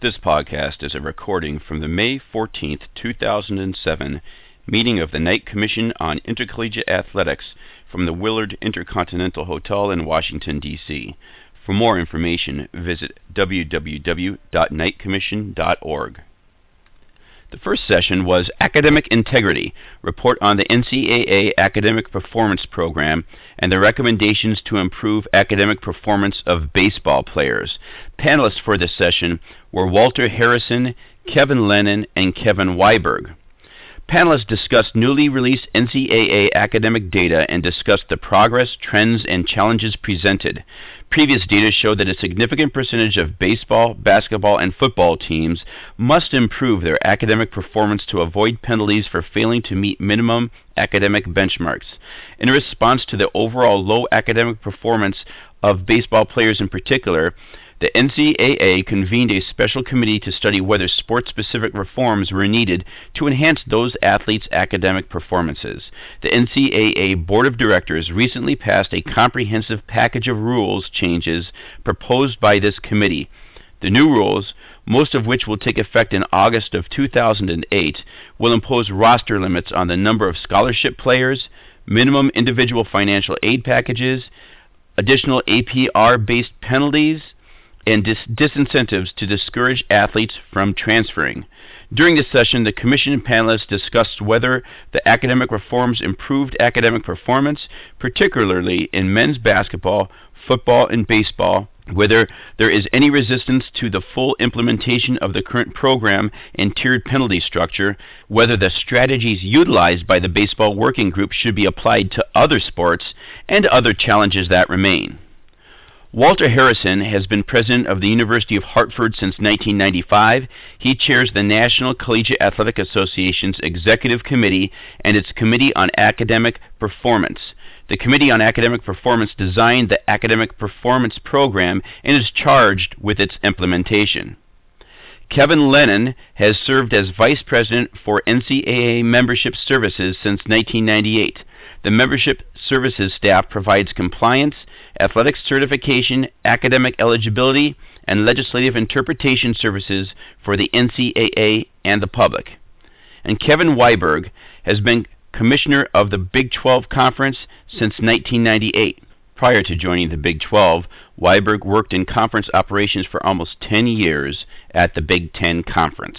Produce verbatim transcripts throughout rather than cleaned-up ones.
This podcast is a recording from the May fourteenth, two thousand seven meeting of the Knight Commission on Intercollegiate Athletics from the Willard Intercontinental Hotel in Washington, D C For more information, visit w w w dot knight commission dot org. The first session was Academic Integrity, Report on the N C double A Academic Performance Program and the Recommendations to Improve Academic Performance of Baseball Players. Panelists for this session were Walter Harrison, Kevin Lennon, and Kevin Weiberg. Panelists discussed newly released N C double A academic data and discussed the progress, trends, and challenges presented. Previous data showed that a significant percentage of baseball, basketball, and football teams must improve their academic performance to avoid penalties for failing to meet minimum academic benchmarks. In response to the overall low academic performance of baseball players in particular, the N C double A convened a special committee to study whether sport-specific reforms were needed to enhance those athletes' academic performances. The N C double A Board of Directors recently passed a comprehensive package of rules changes proposed by this committee. The new rules, most of which will take effect in August of two thousand eight, will impose roster limits on the number of scholarship players, minimum individual financial aid packages, additional A P R-based penalties, and dis- disincentives to discourage athletes from transferring. During this session, the commission panelists discussed whether the academic reforms improved academic performance, particularly in men's basketball, football, and baseball, whether there is any resistance to the full implementation of the current program and tiered penalty structure, whether the strategies utilized by the baseball working group should be applied to other sports, and other challenges that remain. Walter Harrison has been president of the University of Hartford since nineteen ninety-five. He chairs the National Collegiate Athletic Association's Executive Committee and its Committee on Academic Performance. The Committee on Academic Performance designed the Academic Performance Program and is charged with its implementation. Kevin Lennon has served as Vice President for N C double A Membership Services since nineteen ninety-eight. The Membership Services staff provides compliance, athletic certification, academic eligibility, and legislative interpretation services for the N C double A and the public. And Kevin Weiberg has been Commissioner of the Big twelve Conference since nineteen ninety-eight. Prior to joining the Big twelve, Weiberg worked in conference operations for almost ten years at the Big ten Conference.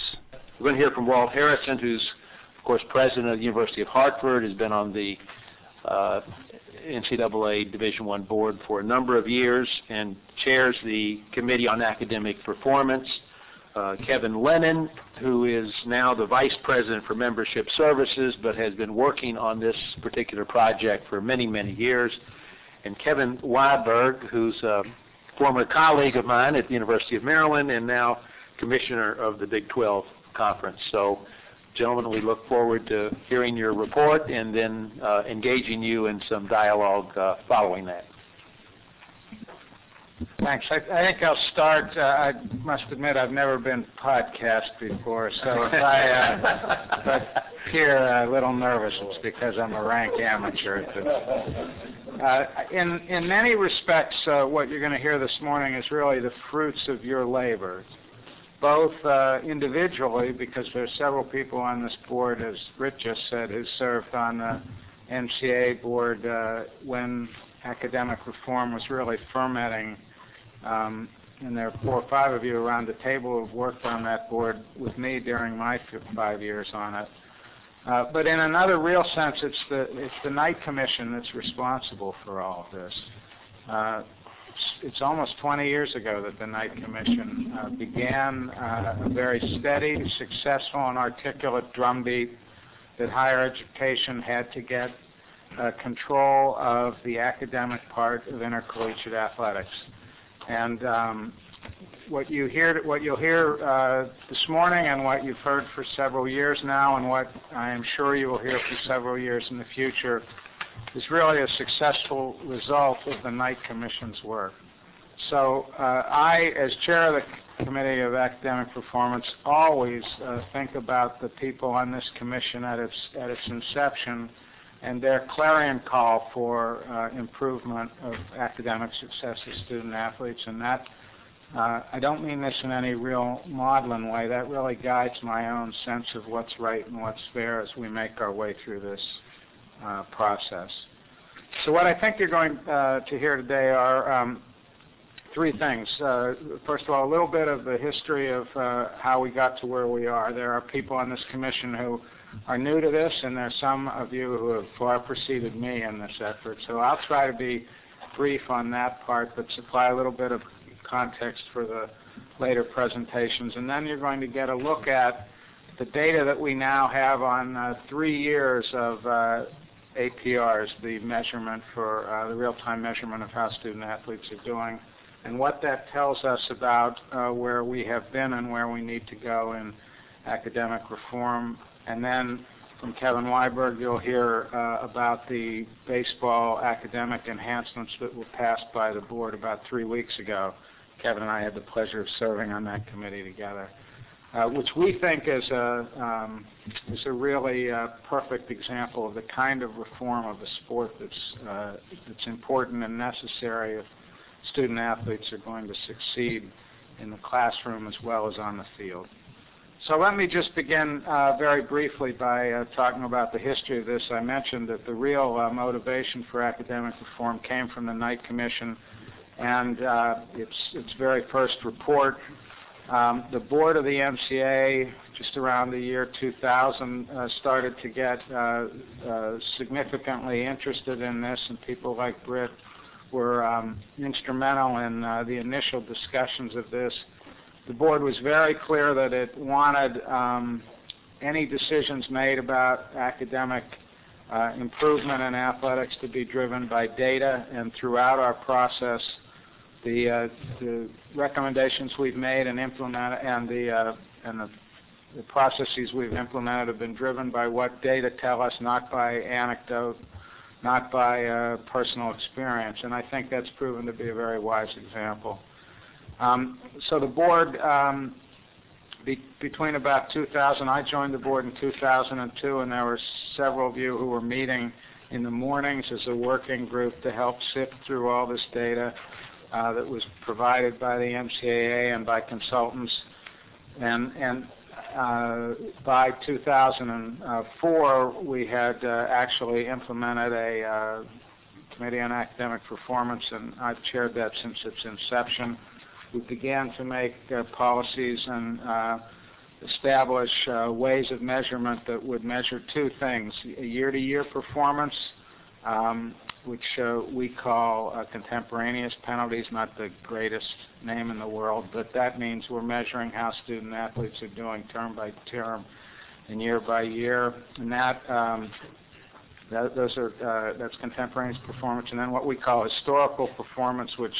We're going to hear from Walt Harrison, who's, of course, president of the University of Hartford, has been on the Uh, N C double A Division one board for a number of years and chairs the Committee on Academic Performance. Uh, Kevin Lennon, who is now the Vice President for Membership Services, but has been working on this particular project for many, many years. And Kevin Weiberg, who's a former colleague of mine at the University of Maryland and now Commissioner of the Big twelve Conference. So, gentlemen, we look forward to hearing your report and then uh, engaging you in some dialogue uh, following that. Thanks. I, I think I'll start. Uh, I must admit I've never been podcast before, so if I, uh, if I appear a little nervous, it's because I'm a rank amateur. Uh, in, in many respects, uh, what you're going to hear this morning is really the fruits of your labor, both uh, individually, because there are several people on this board, as Rich just said, who served on the N C double A board uh, when academic reform was really fermenting. Um, and there are four or five of you around the table who have worked on that board with me during my f- five years on it. Uh, but in another real sense, it's the, it's the Knight Commission that's responsible for all of this. Uh, It's almost twenty years ago that the Knight Commission uh, began uh, a very steady, successful, and articulate drumbeat that higher education had to get uh, control of the academic part of intercollegiate athletics. And um, what you hear, what you'll hear uh, this morning, and what you've heard for several years now, and what I am sure you will hear for several years in the future, is really a successful result of the Knight Commission's work. So uh, I, as chair of the Committee of Academic Performance, always uh, think about the people on this commission at its at its inception and their clarion call for uh, improvement of academic success of student athletes, and that Uh, I don't mean this in any real maudlin way. That really guides my own sense of what's right and what's fair as we make our way through this uh, process. So what I think you're going uh, to hear today are um, three things. Uh, first of all, a little bit of the history of uh, how we got to where we are. There are people on this commission who are new to this, and there are some of you who have far preceded me in this effort. So I'll try to be brief on that part, but supply a little bit of context for the later presentations. And then you're going to get a look at the data that we now have on uh, three years of uh, A P Rs, the measurement for uh, the real-time measurement of how student athletes are doing, and what that tells us about uh, where we have been and where we need to go in academic reform. And then from Kevin Weiberg, you'll hear uh, about the baseball academic enhancements that were passed by the board about three weeks ago. Kevin and I had the pleasure of serving on that committee together, uh, which we think is a, um, is a really uh, perfect example of the kind of reform of the sport that's, uh, that's important and necessary if student athletes are going to succeed in the classroom as well as on the field. So let me just begin uh, very briefly by uh, talking about the history of this. I mentioned that the real uh, motivation for academic reform came from the Knight Commission and uh, its, its very first report. Um, the board of the N C A A, just around the year two thousand, uh, started to get uh, uh, significantly interested in this, and people like Britt were um, instrumental in uh, the initial discussions of this. The board was very clear that it wanted um, any decisions made about academic uh, improvement in athletics to be driven by data, and throughout our process, the, uh, the recommendations we've made and implemented and the, uh, and the, the processes we've implemented have been driven by what data tell us, not by anecdote, not by uh, personal experience, and I think that's proven to be a very wise example. Um, so the board, um, be between about two thousand, I joined the board in two thousand two, and there were several of you who were meeting in the mornings as a working group to help sift through all this data uh, that was provided by the N C A A and by consultants. And, and uh, by two thousand four, we had uh, actually implemented a uh, committee on academic performance, and I've chaired that since its inception. We began to make uh, policies and uh, establish uh, ways of measurement that would measure two things: a year-to-year performance, um, which uh, we call uh, contemporaneous penalties, not the greatest name in the world, but that means we're measuring how student athletes are doing term by term and year by year. And that, um, that those are, uh, that's contemporaneous performance. And then what we call historical performance, which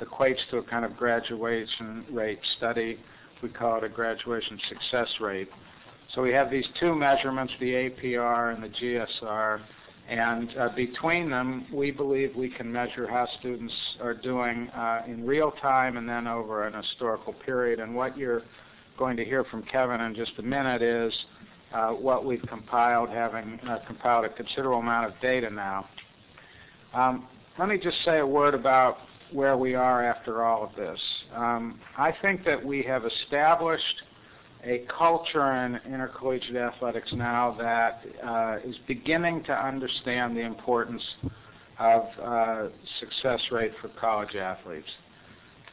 equates to a kind of graduation rate study. We call it a graduation success rate. So we have these two measurements, the A P R and the G S R, and uh, between them we believe we can measure how students are doing uh, in real time and then over an historical period. And what you're going to hear from Kevin in just a minute is uh, what we've compiled, having uh, compiled a considerable amount of data now. Um, let me just say a word about where we are after all of this. Um, I think that we have established a culture in intercollegiate athletics now that uh, is beginning to understand the importance of uh, success rate for college athletes.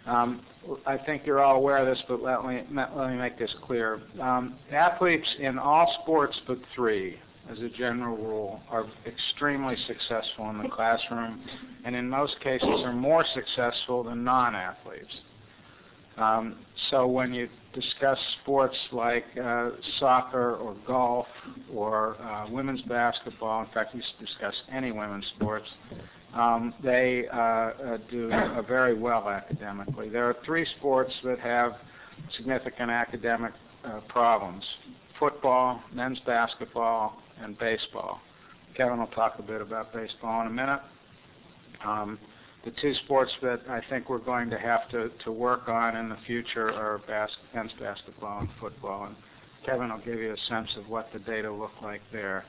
Um, I think you're all aware of this, but let me, let me make this clear. Um, athletes in all sports but three, as a general rule, are extremely successful in the classroom, and in most cases are more successful than non-athletes. Um, so when you discuss sports like uh, soccer or golf or uh, women's basketball, in fact we discuss any women's sports, um, they uh, uh, do uh, very well academically. There are three sports that have significant academic uh, problems: football, men's basketball, and baseball. Kevin will talk a bit about baseball in a minute. Um, the two sports that I think we're going to have to, to work on in the future are bas- men's basketball and football, and Kevin will give you a sense of what the data look like there.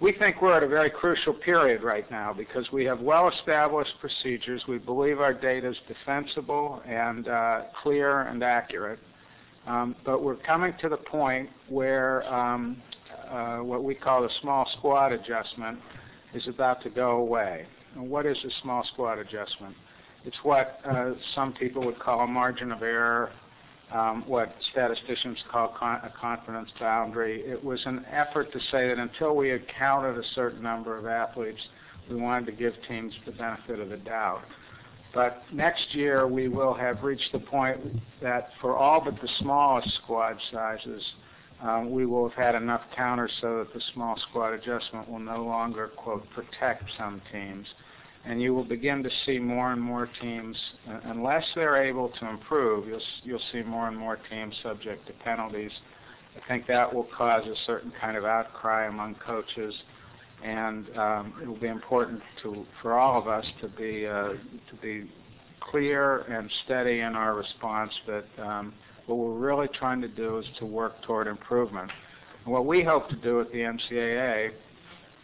We think we're at a very crucial period right now because we have well-established procedures. We believe our data is defensible and uh, clear and accurate. Um, but we're coming to the point where um, uh, what we call the small squad adjustment is about to go away. And what is the small squad adjustment? It's what uh, some people would call a margin of error, um, what statisticians call con a confidence boundary. It was an effort to say that until we had counted a certain number of athletes, we wanted to give teams the benefit of the doubt. But next year we will have reached the point that for all but the smallest squad sizes, um, we will have had enough counters so that the small squad adjustment will no longer, quote, protect some teams. And you will begin to see more and more teams, uh, unless they're able to improve, you'll, you'll see more and more teams subject to penalties. I think that will cause a certain kind of outcry among coaches, and um, it will be important to, for all of us to be, uh, to be clear and steady in our response that um, what we're really trying to do is to work toward improvement. And what we hope to do at the N C double A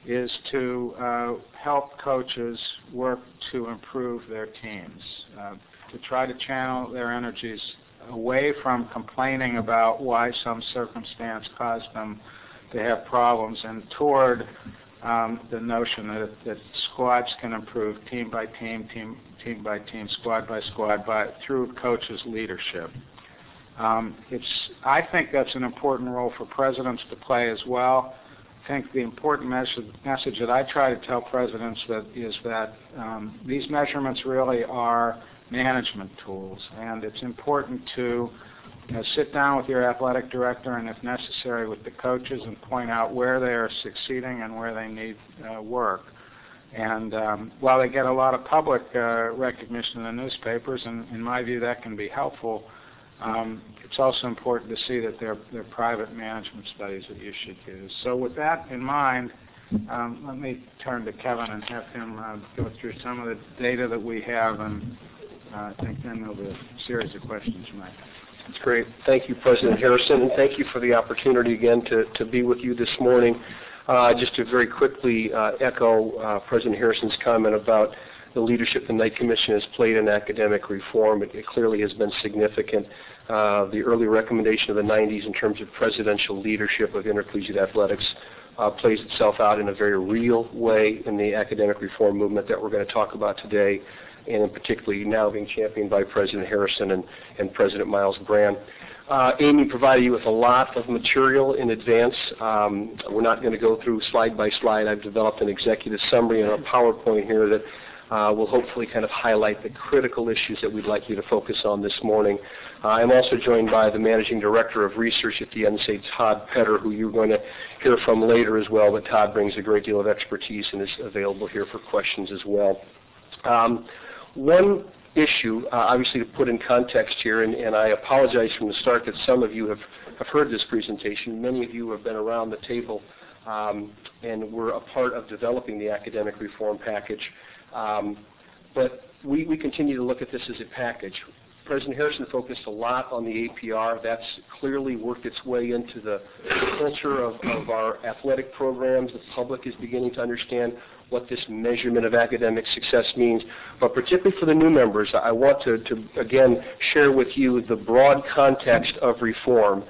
is to uh, help coaches work to improve their teams, uh, to try to channel their energies away from complaining about why some circumstance caused them to have problems and toward um, the notion that, that squads can improve team by team, team, team by team, squad by squad, by, through coaches' leadership. Um, it's, I think that's an important role for presidents to play as well. I think the important message, message that I try to tell presidents that is that um, these measurements really are management tools, and it's important to you know, sit down with your athletic director and, if necessary, with the coaches and point out where they are succeeding and where they need uh, work. And um, while they get a lot of public uh, recognition in the newspapers, and in my view that can be helpful, Um, it's also important to see that there are private management studies that you should do. So with that in mind, um, let me turn to Kevin and have him uh, go through some of the data that we have, and uh, I think then there'll be a series of questions you might have. That's great. Thank you, President Harrison, and thank you for the opportunity again to, to be with you this morning. Uh, just to very quickly uh, echo uh, President Harrison's comment about the leadership the Knight Commission has played in academic reform. It, it clearly has been significant. Uh, the early recommendation of the nineties in terms of presidential leadership of intercollegiate athletics uh, plays itself out in a very real way in the academic reform movement that we're going to talk about today, and particularly now being championed by President Harrison and, and President Myles Brand. Uh, Amy provided you with a lot of material in advance. Um, we're not going to go through slide by slide. I've developed an executive summary and a PowerPoint here that Uh, will hopefully kind of highlight the critical issues that we'd like you to focus on this morning. Uh, I'm also joined by the Managing Director of Research at the N C double A, Todd Petter, who you're going to hear from later as well, but Todd brings a great deal of expertise and is available here for questions as well. Um, one issue, uh, obviously to put in context here, and, and I apologize from the start that some of you have, have heard this presentation. Many of you have been around the table um, and were a part of developing the academic reform package. Um, but we, we continue to look at this as a package. President Harrison focused a lot on the A P R. That's clearly worked its way into the culture of, of our athletic programs. The public is beginning to understand what this measurement of academic success means. But particularly for the new members, I want to, to again share with you the broad context of reform.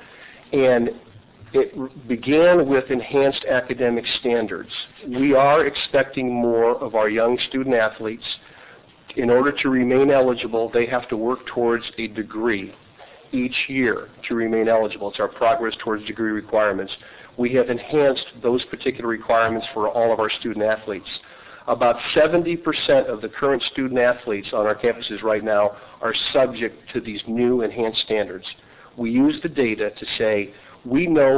And it began with enhanced academic standards. We are expecting more of our young student athletes. In order to remain eligible, they have to work towards a degree each year to remain eligible. It's our progress towards degree requirements. We have enhanced those particular requirements for all of our student athletes. About seventy percent of the current student athletes on our campuses right now are subject to these new enhanced standards. We use the data to say, we know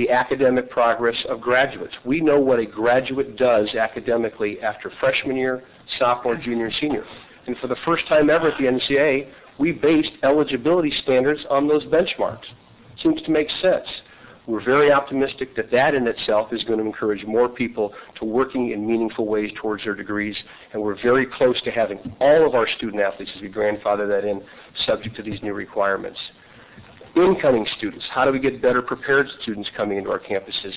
the academic progress of graduates. We know what a graduate does academically after freshman year, sophomore, junior, and senior. And for the first time ever at the N C double A, we based eligibility standards on those benchmarks. Seems to make sense. We're very optimistic that that in itself is going to encourage more people to working in meaningful ways towards their degrees, and we're very close to having all of our student athletes, as we grandfather that in, subject to these new requirements. Incoming students, how do we get better prepared students coming into our campuses?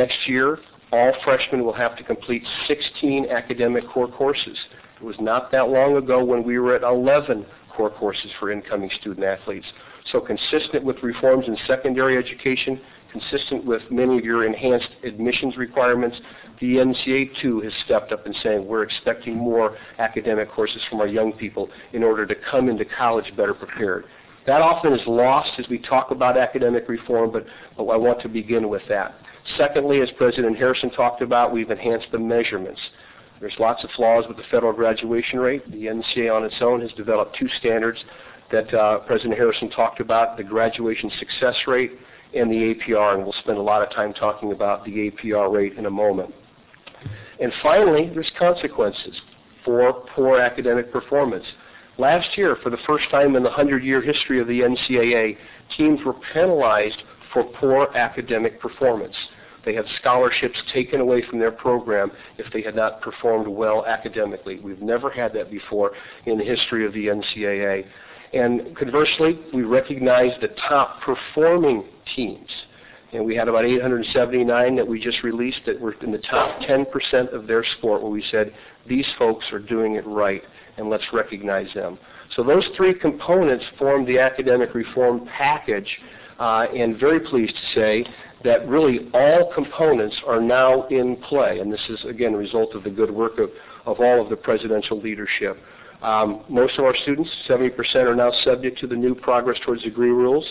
Next year, all freshmen will have to complete sixteen academic core courses. It was not that long ago when we were at eleven core courses for incoming student-athletes. So consistent with reforms in secondary education, consistent with many of your enhanced admissions requirements, the N C A A too has stepped up and saying we're expecting more academic courses from our young people in order to come into college better prepared. That often is lost as we talk about academic reform, but, but I want to begin with that. Secondly, as President Harrison talked about, we've enhanced the measurements. There's lots of flaws with the federal graduation rate. The N C A A on its own has developed two standards that uh, President Harrison talked about, the graduation success rate and the A P R, and we'll spend a lot of time talking about the A P R rate in a moment. And finally, there's consequences for poor academic performance. Last year, for the first time in the hundred-year history of the N C A A, teams were penalized for poor academic performance. They had scholarships taken away from their program if they had not performed well academically. We've never had that before in the history of the N C A A. And conversely, we recognized the top-performing teams. And we had about eight hundred seventy-nine that we just released that were in the top ten percent of their sport, where we said, these folks are doing it right, and let's recognize them. So those three components formed the academic reform package, uh, and very pleased to say that really all components are now in play. And this is, again, a result of the good work of, of all of the presidential leadership. Um, most of our students, seventy percent, are now subject to the new Progress Towards Degree rules.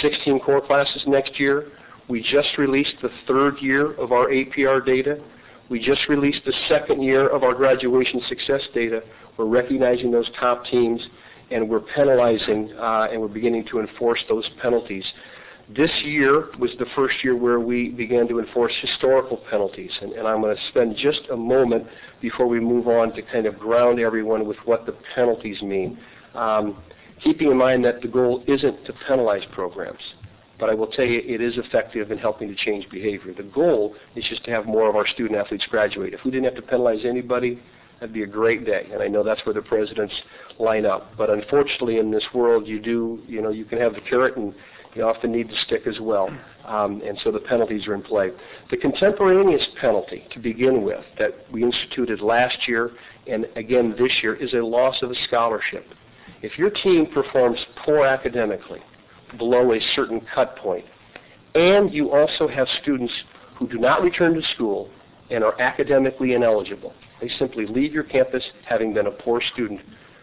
sixteen core classes next year. We just released the third year of our A P R data. We just released the second year of our graduation success data. We're recognizing those top teams, and we're penalizing, uh, and we're beginning to enforce those penalties. This year was the first year where we began to enforce historical penalties, and, and I'm going to spend just a moment before we move on to kind of ground everyone with what the penalties mean. Um, keeping in mind that the goal isn't to penalize programs, but I will tell you it is effective in helping to change behavior. The goal is just to have more of our student-athletes graduate. If we didn't have to penalize anybody, that'd be a great day, and I know that's where the presidents line up. But unfortunately in this world, you do, you know, you can have the carrot and you often need the stick as well, um, and so the penalties are in play. The contemporaneous penalty, to begin with, that we instituted last year and again this year, is a loss of a scholarship. If your team performs poor academically, below a certain cut point, and you also have students who do not return to school and are academically ineligible, they simply leave your campus having been a poor student,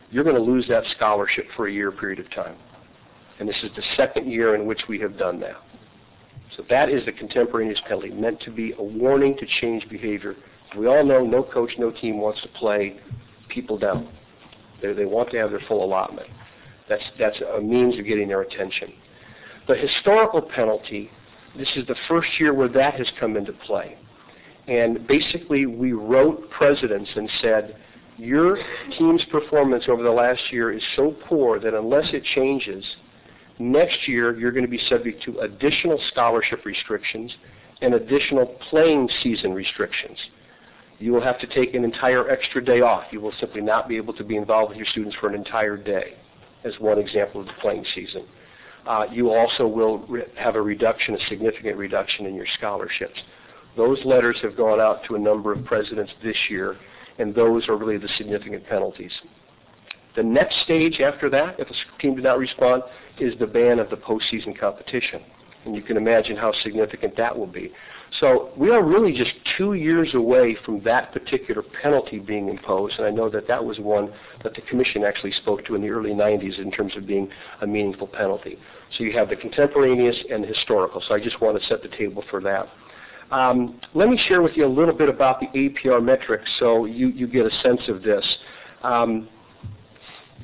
you're going to lose that scholarship for a year period of time. And this is the second year in which we have done that. So that is the contemporaneous penalty, meant to be a warning to change behavior. We all know no coach, no team wants to play people down. They, they want to have their full allotment. That's, that's a means of getting their attention. The historical penalty, this is the first year where that has come into play. And basically we wrote presidents and said, your team's performance over the last year is so poor that unless it changes, next year you're going to be subject to additional scholarship restrictions and additional playing season restrictions. You will have to take an entire extra day off. You will simply not be able to be involved with your students for an entire day, as one example of the playing season. Uh, you also will re have a reduction, a significant reduction in your scholarships. Those letters have gone out to a number of presidents this year, and those are really the significant penalties. The next stage after that, if a team did not respond, is the ban of the postseason competition. And you can imagine how significant that will be. So we are really just two years away from that particular penalty being imposed, and I know that that was one that the commission actually spoke to in the early nineties in terms of being a meaningful penalty. So you have the contemporaneous and the historical, so I just want to set the table for that. Um, let me share with you a little bit about the A P R metrics so you, you get a sense of this. Um,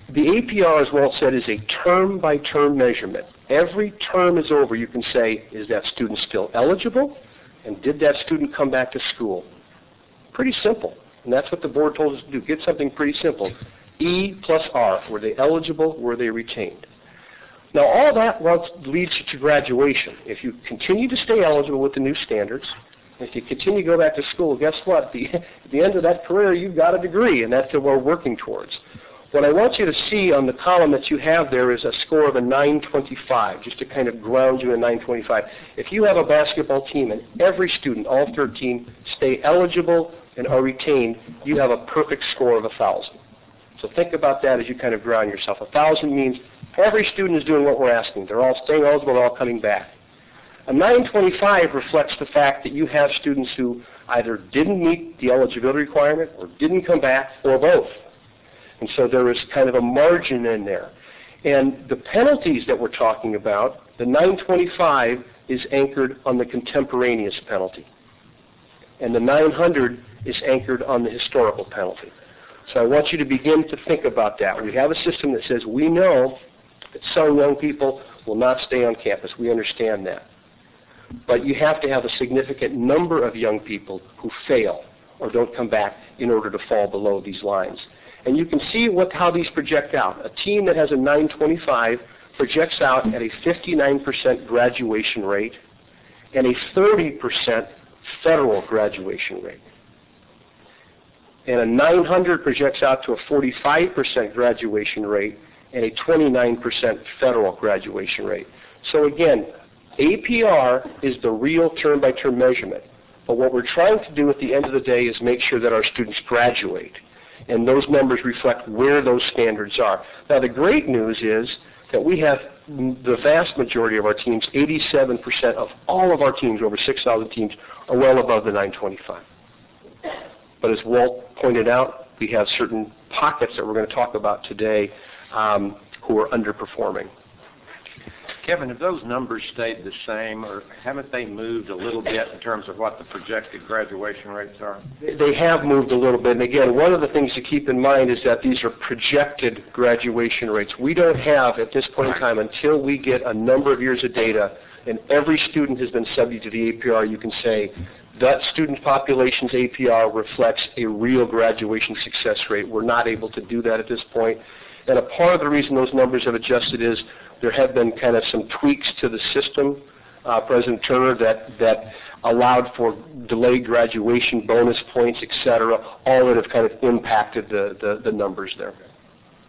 The A P R, as Walt said, is a term-by-term measurement. Every term is over, you can say, is that student still eligible? And did that student come back to school? Pretty simple. And that's what the board told us to do. Get something pretty simple. E plus R. Were they eligible? Were they retained? Now, all that leads you to graduation. If you continue to stay eligible with the new standards, if you continue to go back to school, guess what? At the, at the end of that career, you've got a degree, and that's what we're working towards. What I want you to see on the column that you have there is a score of a nine twenty-five, just to kind of ground you in nine twenty-five. If you have a basketball team and every student, all thirteen, stay eligible and are retained, you have a perfect score of one thousand. So think about that as you kind of ground yourself. one thousand means every student is doing what we're asking. They're all staying eligible, they're all coming back. A nine twenty-five reflects the fact that you have students who either didn't meet the eligibility requirement or didn't come back, or both. And so there is kind of a margin in there. And the penalties that we're talking about, the nine twenty-five is anchored on the contemporaneous penalty. And the nine hundred is anchored on the historical penalty. So I want you to begin to think about that. We have a system that says we know that some young people will not stay on campus. We understand that. But you have to have a significant number of young people who fail or don't come back in order to fall below these lines. And you can see what, how these project out. A team that has a nine twenty-five projects out at a fifty-nine percent graduation rate and a thirty percent federal graduation rate. And a nine hundred projects out to a forty-five percent graduation rate and a twenty-nine percent federal graduation rate. So again, A P R is the real term-by-term measurement. But what we're trying to do at the end of the day is make sure that our students graduate. And those numbers reflect where those standards are. Now, the great news is that we have the vast majority of our teams, eighty-seven percent of all of our teams, over six thousand teams, are well above the nine twenty-five. But as Walt pointed out, we have certain pockets that we're going to talk about today um, who are underperforming. Kevin, have those numbers stayed the same, or haven't they moved a little bit in terms of what the projected graduation rates are? They have moved a little bit. And again, one of the things to keep in mind is that these are projected graduation rates. We don't have, at this point in time, until we get a number of years of data, and every student has been subject to the A P R, you can say that student population's A P R reflects a real graduation success rate. We're not able to do that at this point. And a part of the reason those numbers have adjusted is there have been kind of some tweaks to the system, uh, President Turner, that, that allowed for delayed graduation, bonus points, et cetera, all that have kind of impacted the, the, the numbers there.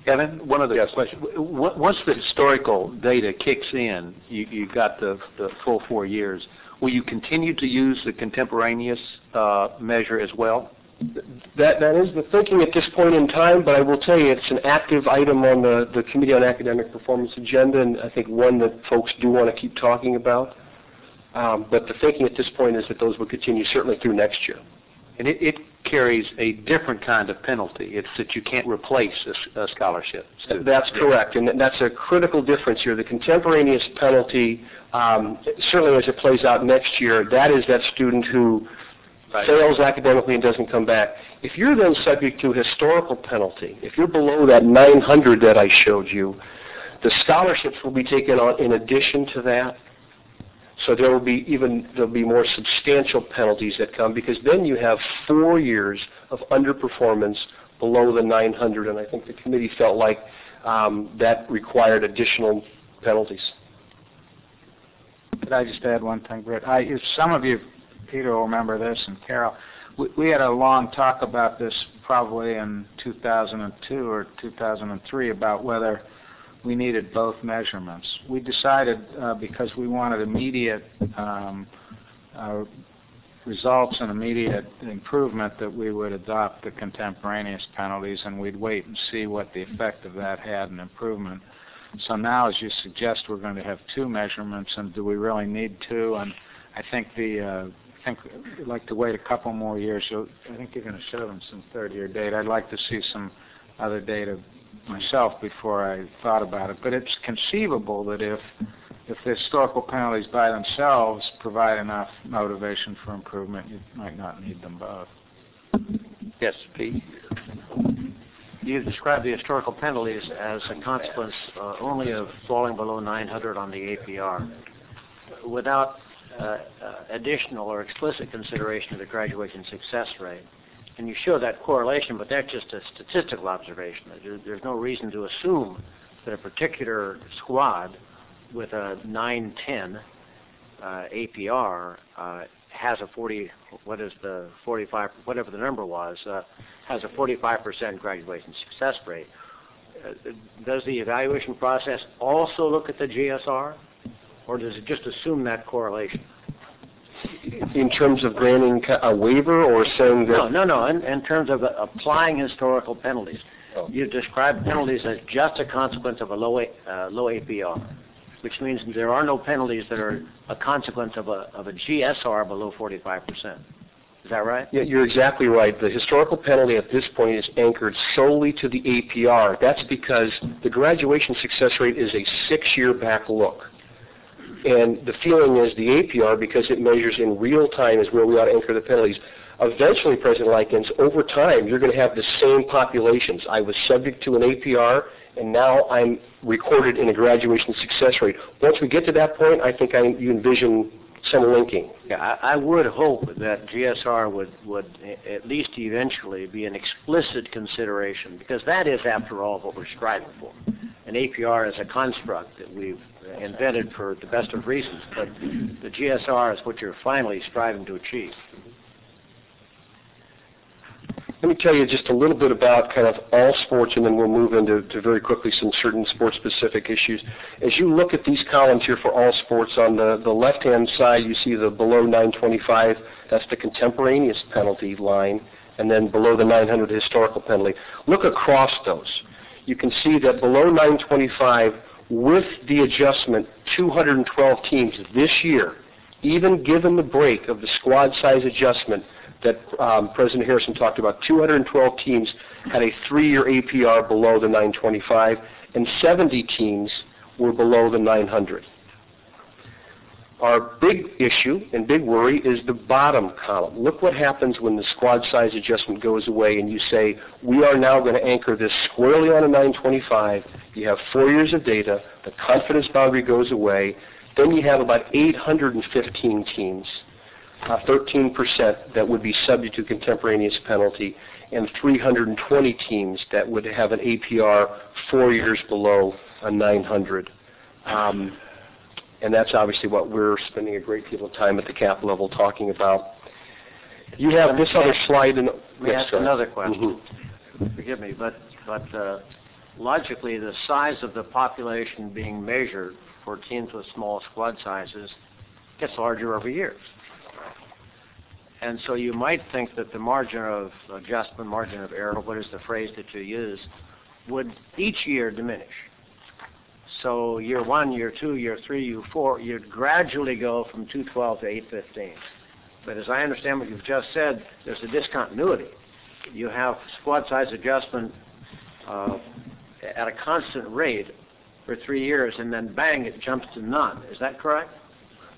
Kevin, one other yes. question. Once the historical data kicks in, you, you got the, the full four years, will you continue to use the contemporaneous uh, measure as well? That, that is the thinking at this point in time, but I will tell you it's an active item on the, the Committee on Academic Performance agenda, and I think one that folks do want to keep talking about. Um, but the thinking at this point is that those will continue certainly through next year. And it, it carries a different kind of penalty. It's that you can't replace a, a scholarship. Student. That's correct, and that's a critical difference here. The contemporaneous penalty, um, certainly as it plays out next year, that is that student who Right. fails academically and doesn't come back. If you're then subject to historical penalty, if you're below that nine hundred that I showed you, the scholarships will be taken on in addition to that. So there will be even there'll be more substantial penalties that come, because then you have four years of underperformance below the nine hundred, and I think the committee felt like um, that required additional penalties. Could I just add one thing, Britt? I, if some of you, Peter will remember this, and Carol. We, we had a long talk about this probably in two thousand two or two thousand three about whether we needed both measurements. We decided uh, because we wanted immediate um, uh, results and immediate improvement that we would adopt the contemporaneous penalties, and we'd wait and see what the effect of that had in improvement. So now, as you suggest, we're going to have two measurements, and do we really need two? And I think the uh, I think I'd like to wait a couple more years. So I think you're going to show them some third-year data. I'd like to see some other data myself before I thought about it. But it's conceivable that if if the historical penalties by themselves provide enough motivation for improvement, you might not need them both. Yes, Pete? You described the historical penalties as a consequence uh, only of falling below nine hundred on the A P R. Without Uh, uh, additional or explicit consideration of the graduation success rate. And you show that correlation, but that's just a statistical observation. There's no reason to assume that a particular squad with a nine ten uh, A P R uh, has a forty, what is the forty-five, whatever the number was, uh, has a forty-five percent graduation success rate, does the evaluation process also look at the G S R, or does it just assume that correlation? In terms of granting a waiver or saying that... No, no, no, in, in terms of applying historical penalties. Oh. You describe penalties as just a consequence of a low, uh, low A P R, which means there are no penalties that are a consequence of a, of a G S R below forty-five percent. Is that right? Yeah, you're exactly right. The historical penalty at this point is anchored solely to the A P R. That's because the graduation success rate is a six-year back look. And the feeling is the A P R, because it measures in real time, is where we ought to anchor the penalties. Eventually, President Likens, over time, you're going to have the same populations. I was subject to an A P R, and now I'm recorded in a graduation success rate. Once we get to that point, I think I, you envision some linking. Yeah, I, I would hope that G S R would, would at least eventually be an explicit consideration, because that is, after all, what we're striving for. An A P R is a construct that we've invented for the best of reasons, but the G S R is what you're finally striving to achieve. Let me tell you just a little bit about kind of all sports, and then we'll move into to very quickly some certain sports-specific issues. As you look at these columns here for all sports, on the, the left-hand side you see the below nine twenty-five, that's the contemporaneous penalty line, and then below the nine hundred historical penalty. Look across those. You can see that below nine twenty-five, with the adjustment, two hundred twelve teams this year, even given the break of the squad size adjustment that um, President Harrison talked about, two hundred twelve teams had a three-year A P R below the nine twenty-five, and seventy teams were below the nine hundred. Our big issue and big worry is the bottom column. Look what happens when the squad size adjustment goes away and you say, we are now going to anchor this squarely on a nine twenty-five. You have four years of data. The confidence boundary goes away. Then you have about eight hundred fifteen teams, uh, thirteen percent that would be subject to contemporaneous penalty, and three hundred twenty teams that would have an A P R four years below a nine hundred. Um, And that's obviously what we're spending a great deal of time at the cap level talking about. You have this other slide. And we yes, asked another question. Mm-hmm. Forgive me, but, but uh, logically the size of the population being measured for teams with small squad sizes gets larger every year. And so you might think that the margin of adjustment, margin of error, what is the phrase that you use, would each year diminish. So year one, year two, year three, year four, you'd gradually go from two twelve to eight fifteen. But as I understand what you've just said, there's a discontinuity. You have squad size adjustment uh, at a constant rate for three years, and then bang, it jumps to none. Is that correct?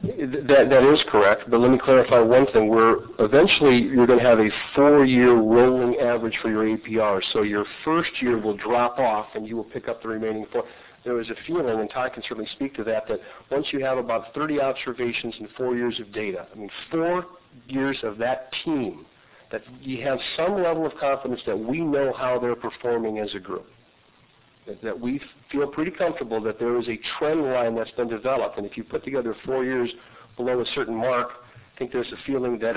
That, that is correct, but let me clarify one thing. We're eventually, you're going to have a four-year rolling average for your A P R, so your first year will drop off, and you will pick up the remaining four. There is a feeling, and Todd can certainly speak to that, that once you have about thirty observations and four years of data, I mean four years of that team, that you have some level of confidence that we know how they're performing as a group, that, that we feel pretty comfortable that there is a trend line that's been developed. And if you put together four years below a certain mark, I think there's a feeling that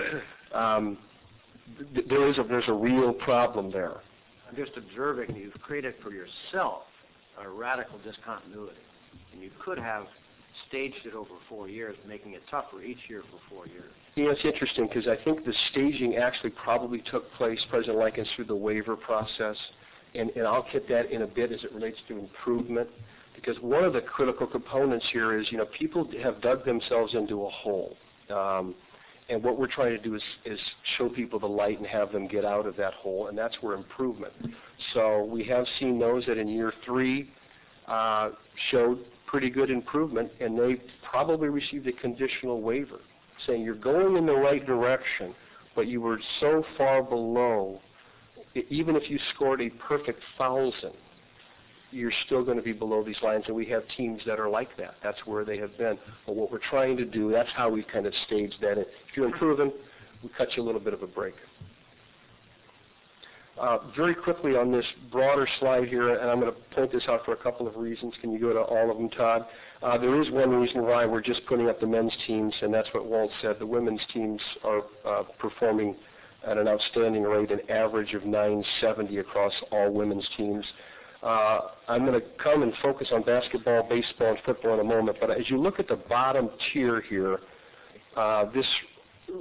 um, th there is a, there's a real problem there. I'm just observing you've created for yourself a radical discontinuity. And you could have staged it over four years, making it tougher each year for four years. Yeah, it's interesting, because I think the staging actually probably took place, President Likens, through the waiver process. And, and I'll hit that in a bit as it relates to improvement, because one of the critical components here is, you know, people have dug themselves into a hole. Um, and what we're trying to do is, is show people the light and have them get out of that hole, and that's where improvement. So we have seen those that in year three uh, showed pretty good improvement, and they probably received a conditional waiver saying you're going in the right direction, but you were so far below, even if you scored a perfect thousand, you're still going to be below these lines, and we have teams that are like that. That's where they have been. But what we're trying to do, that's how we kind of stage that. If you're improving, we cut you a little bit of a break. Uh, very quickly on this broader slide here, and I'm going to point this out for a couple of reasons. Can you go to all of them, Todd? Uh, there is one reason why we're just putting up the men's teams, and that's what Walt said. The women's teams are uh, performing at an outstanding rate, an average of nine seventy across all women's teams. Uh, I'm going to come and focus on basketball, baseball, and football in a moment. But as you look at the bottom tier here, uh, this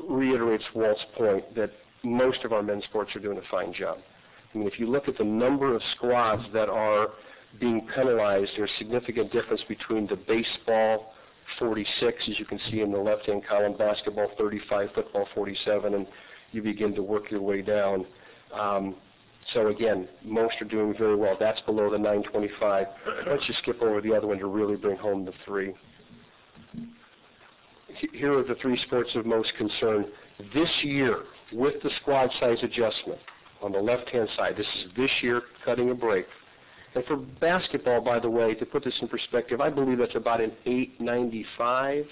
reiterates Walt's point that most of our men's sports are doing a fine job. I mean, if you look at the number of squads that are being penalized, there's significant difference between the baseball forty-six, as you can see in the left-hand column, basketball thirty-five, football forty-seven, and you begin to work your way down. Um, so again, most are doing very well. That's below the nine twenty-five. Let's just skip over the other one to really bring home the three. Here are the three sports of most concern. This year, with the squad size adjustment on the left-hand side, this is this year cutting a break. And for basketball, by the way, to put this in perspective, I believe that's about an eight ninety-five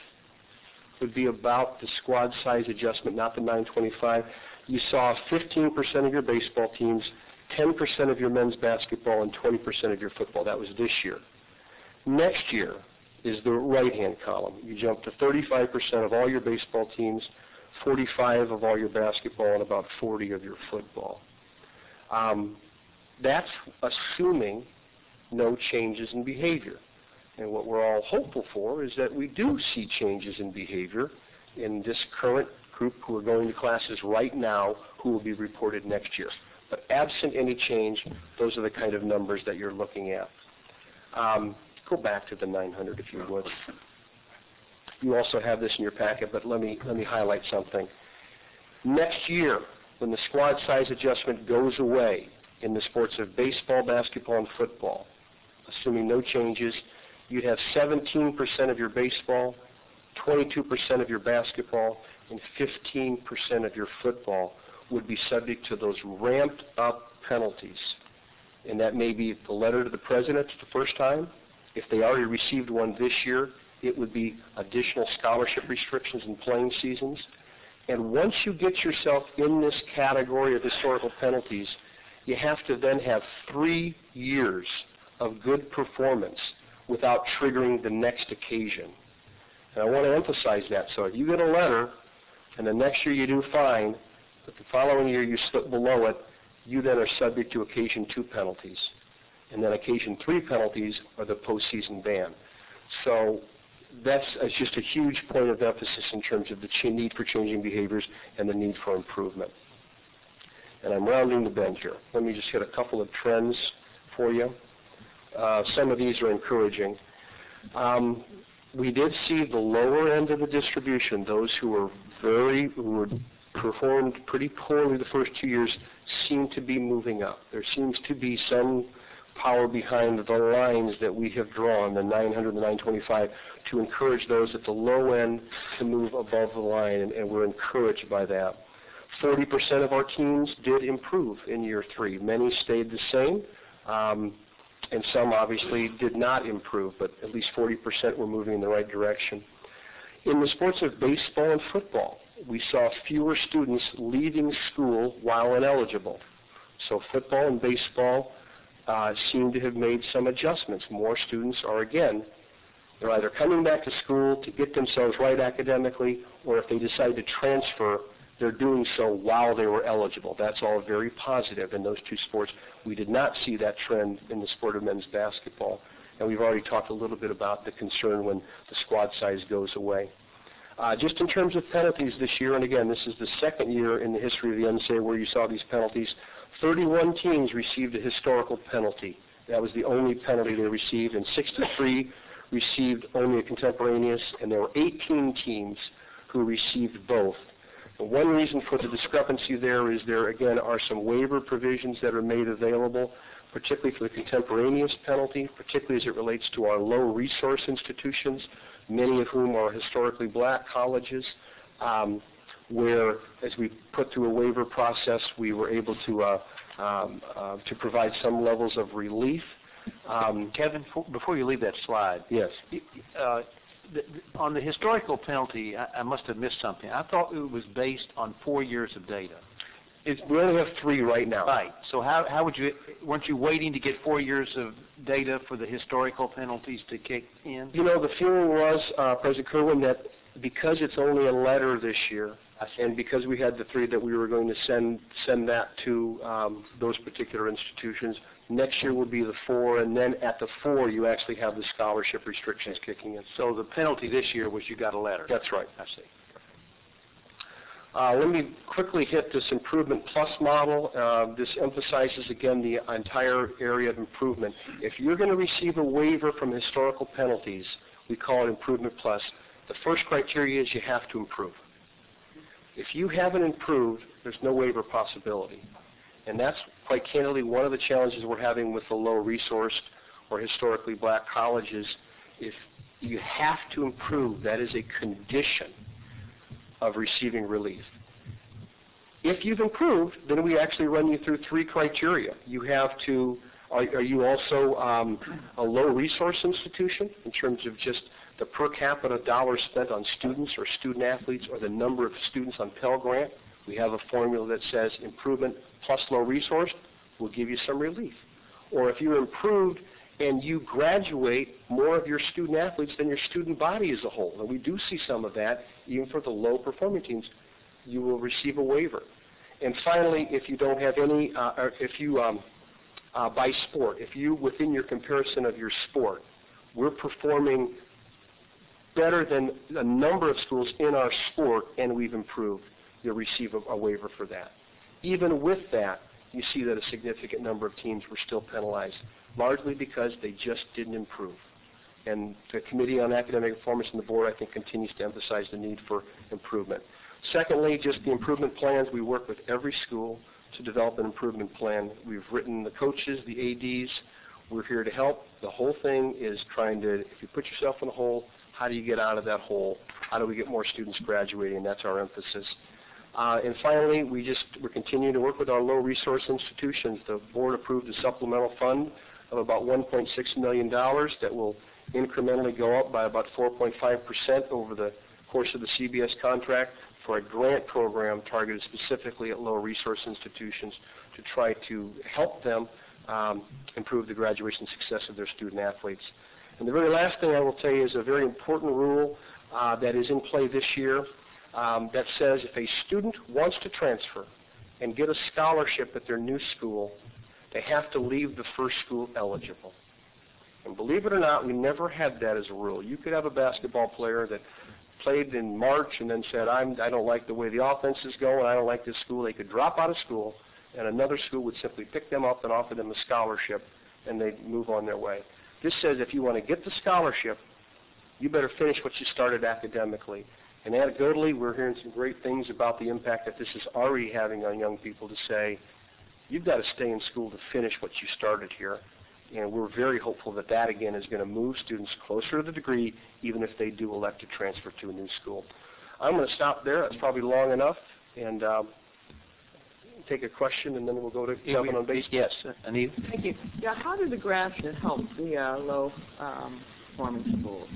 would be about the squad size adjustment, not the nine twenty-five. You saw fifteen percent of your baseball teams, ten percent of your men's basketball, and twenty percent of your football. That was this year. Next year is the right-hand column. You jump to thirty-five percent of all your baseball teams, forty-five percent of all your basketball, and about forty percent of your football. Um, that's assuming no changes in behavior. And what we're all hopeful for is that we do see changes in behavior in this current group who are going to classes right now who will be reported next year. But absent any change, those are the kind of numbers that you're looking at. Um, go back to the nine hundred if you would. You also have this in your packet, but let me, let me highlight something. Next year, when the squad size adjustment goes away, in the sports of baseball, basketball, and football, assuming no changes, you'd have seventeen percent of your baseball, twenty-two percent of your basketball, and fifteen percent of your football would be subject to those ramped-up penalties. And that may be the letter to the president the first time. If they already received one this year, it would be additional scholarship restrictions in playing seasons. And once you get yourself in this category of historical penalties, you have to then have three years of good performance without triggering the next occasion. And I want to emphasize that. So if you get a letter and the next year you do fine, but the following year you slip below it, you then are subject to occasion two penalties. And then occasion three penalties are the postseason ban. So that's just a huge point of emphasis in terms of the need for changing behaviors and the need for improvement. And I'm rounding the bend here. Let me just hit a couple of trends for you. Uh, some of these are encouraging. Um, we did see the lower end of the distribution, those who were very, who performed pretty poorly the first two years, seem to be moving up. There seems to be some power behind the lines that we have drawn, the nine hundred, the nine twenty-five, to encourage those at the low end to move above the line, and, and we're encouraged by that. forty percent of our teams did improve in year three. Many stayed the same, um, and some obviously did not improve, but at least forty percent were moving in the right direction. In the sports of baseball and football, we saw fewer students leaving school while ineligible. So football and baseball uh, seem to have made some adjustments. More students are, again, they're either coming back to school to get themselves right academically, or if they decide to transfer, they're doing so while they were eligible. That's all very positive in those two sports. We did not see that trend in the sport of men's basketball. And we've already talked a little bit about the concern when the squad size goes away. Uh, just in terms of penalties this year, and again, this is the second year in the history of the N C double A where you saw these penalties, thirty-one teams received a historical penalty. That was the only penalty they received, and sixty-three received only a contemporaneous, and there were eighteen teams who received both. One reason for the discrepancy there is there, again, are some waiver provisions that are made available, particularly for the contemporaneous penalty, particularly as it relates to our low-resource institutions, many of whom are historically black colleges, um, where, as we put through a waiver process, we were able to, uh, um, uh, to provide some levels of relief. Um, Kevin, for, before you leave that slide, yes. Uh, The, the, on the historical penalty, I, I must have missed something. I thought it was based on four years of data. It's, we only have three right now. Right. So how how would you, weren't you waiting to get four years of data for the historical penalties to kick in? You know, the feeling was, uh, President Kerwin, that because it's only a letter this year, and because we had the three, that we were going to send send that to um, those particular institutions. Next year will be the four, and then at the four, you actually have the scholarship restrictions kicking in. So the penalty this year was you got a letter. That's right. I see. Uh, let me quickly hit this improvement plus model. Uh, this emphasizes, again, the entire area of improvement. If you're going to receive a waiver from historical penalties, we call it improvement plus. The first criteria is you have to improve. If you haven't improved, there's no waiver possibility. And that's, quite candidly, one of the challenges we're having with the low-resourced or historically black colleges. If you have to improve, that is a condition of receiving relief. If you've improved, then we actually run you through three criteria. You have to, are, are you also um, a low resource institution in terms of just the per capita dollars spent on students or student athletes or the number of students on Pell Grant? We have a formula that says improvement plus low resource will give you some relief. Or if you're improved and you graduate more of your student athletes than your student body as a whole, and we do see some of that, even for the low-performing teams, you will receive a waiver. And finally, if you don't have any, uh, or if you, um, uh, by sport, if you, within your comparison of your sport, we're performing better than a number of schools in our sport, and we've improved, you'll receive a, a waiver for that. Even with that, you see that a significant number of teams were still penalized, largely because they just didn't improve. And the Committee on Academic Performance and the Board, I think, continues to emphasize the need for improvement. Secondly, just the improvement plans. We work with every school to develop an improvement plan. We've written the coaches, the A Ds. We're here to help. The whole thing is trying to, if you put yourself in a hole, how do you get out of that hole? How do we get more students graduating? That's our emphasis. Uh, and finally, we just, we're continuing to work with our low-resource institutions. The board approved a supplemental fund of about one point six million dollars that will incrementally go up by about four point five percent over the course of the C B S contract for a grant program targeted specifically at low-resource institutions to try to help them um, improve the graduation success of their student athletes. And the very last thing I will tell you is a very important rule uh, that is in play this year. Um, that says if a student wants to transfer and get a scholarship at their new school, they have to leave the first school eligible. And believe it or not, we never had that as a rule. You could have a basketball player that played in March and then said, I'm, I don't like the way the offense is going, I don't like this school. They could drop out of school, and another school would simply pick them up and offer them a scholarship, and they'd move on their way. This says if you want to get the scholarship, you better finish what you started academically. And anecdotally, we're hearing some great things about the impact that this is already having on young people to say, you've got to stay in school to finish what you started here. And we're very hopeful that that, again, is going to move students closer to the degree, even if they do elect to transfer to a new school. I'm going to stop there. That's probably long enough. And um, take a question, and then we'll go to Kevin on baseball. Yes, Anita. Thank you. Yeah, how do the grants help the uh, low um, performing schools?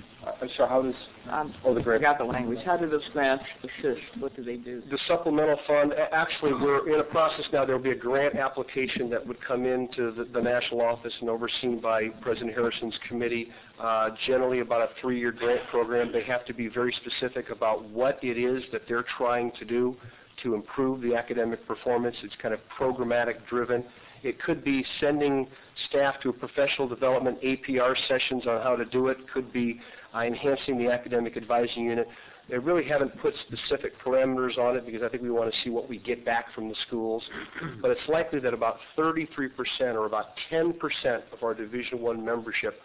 I'm sorry, how does, um, oh, the grant. I forgot the language. How do those grants assist? What do they do? The supplemental fund, actually, we're in a process now. There will be a grant application that would come into the, the national office and overseen by President Harrison's committee, uh, generally about a three-year grant program. They have to be very specific about what it is that they're trying to do to improve the academic performance. It's kind of programmatic-driven. It could be sending staff to a professional development A P R sessions on how to do it. Could be uh, enhancing the academic advising unit. They really haven't put specific parameters on it because I think we want to see what we get back from the schools. But it's likely that about thirty-three percent or about ten percent of our Division One membership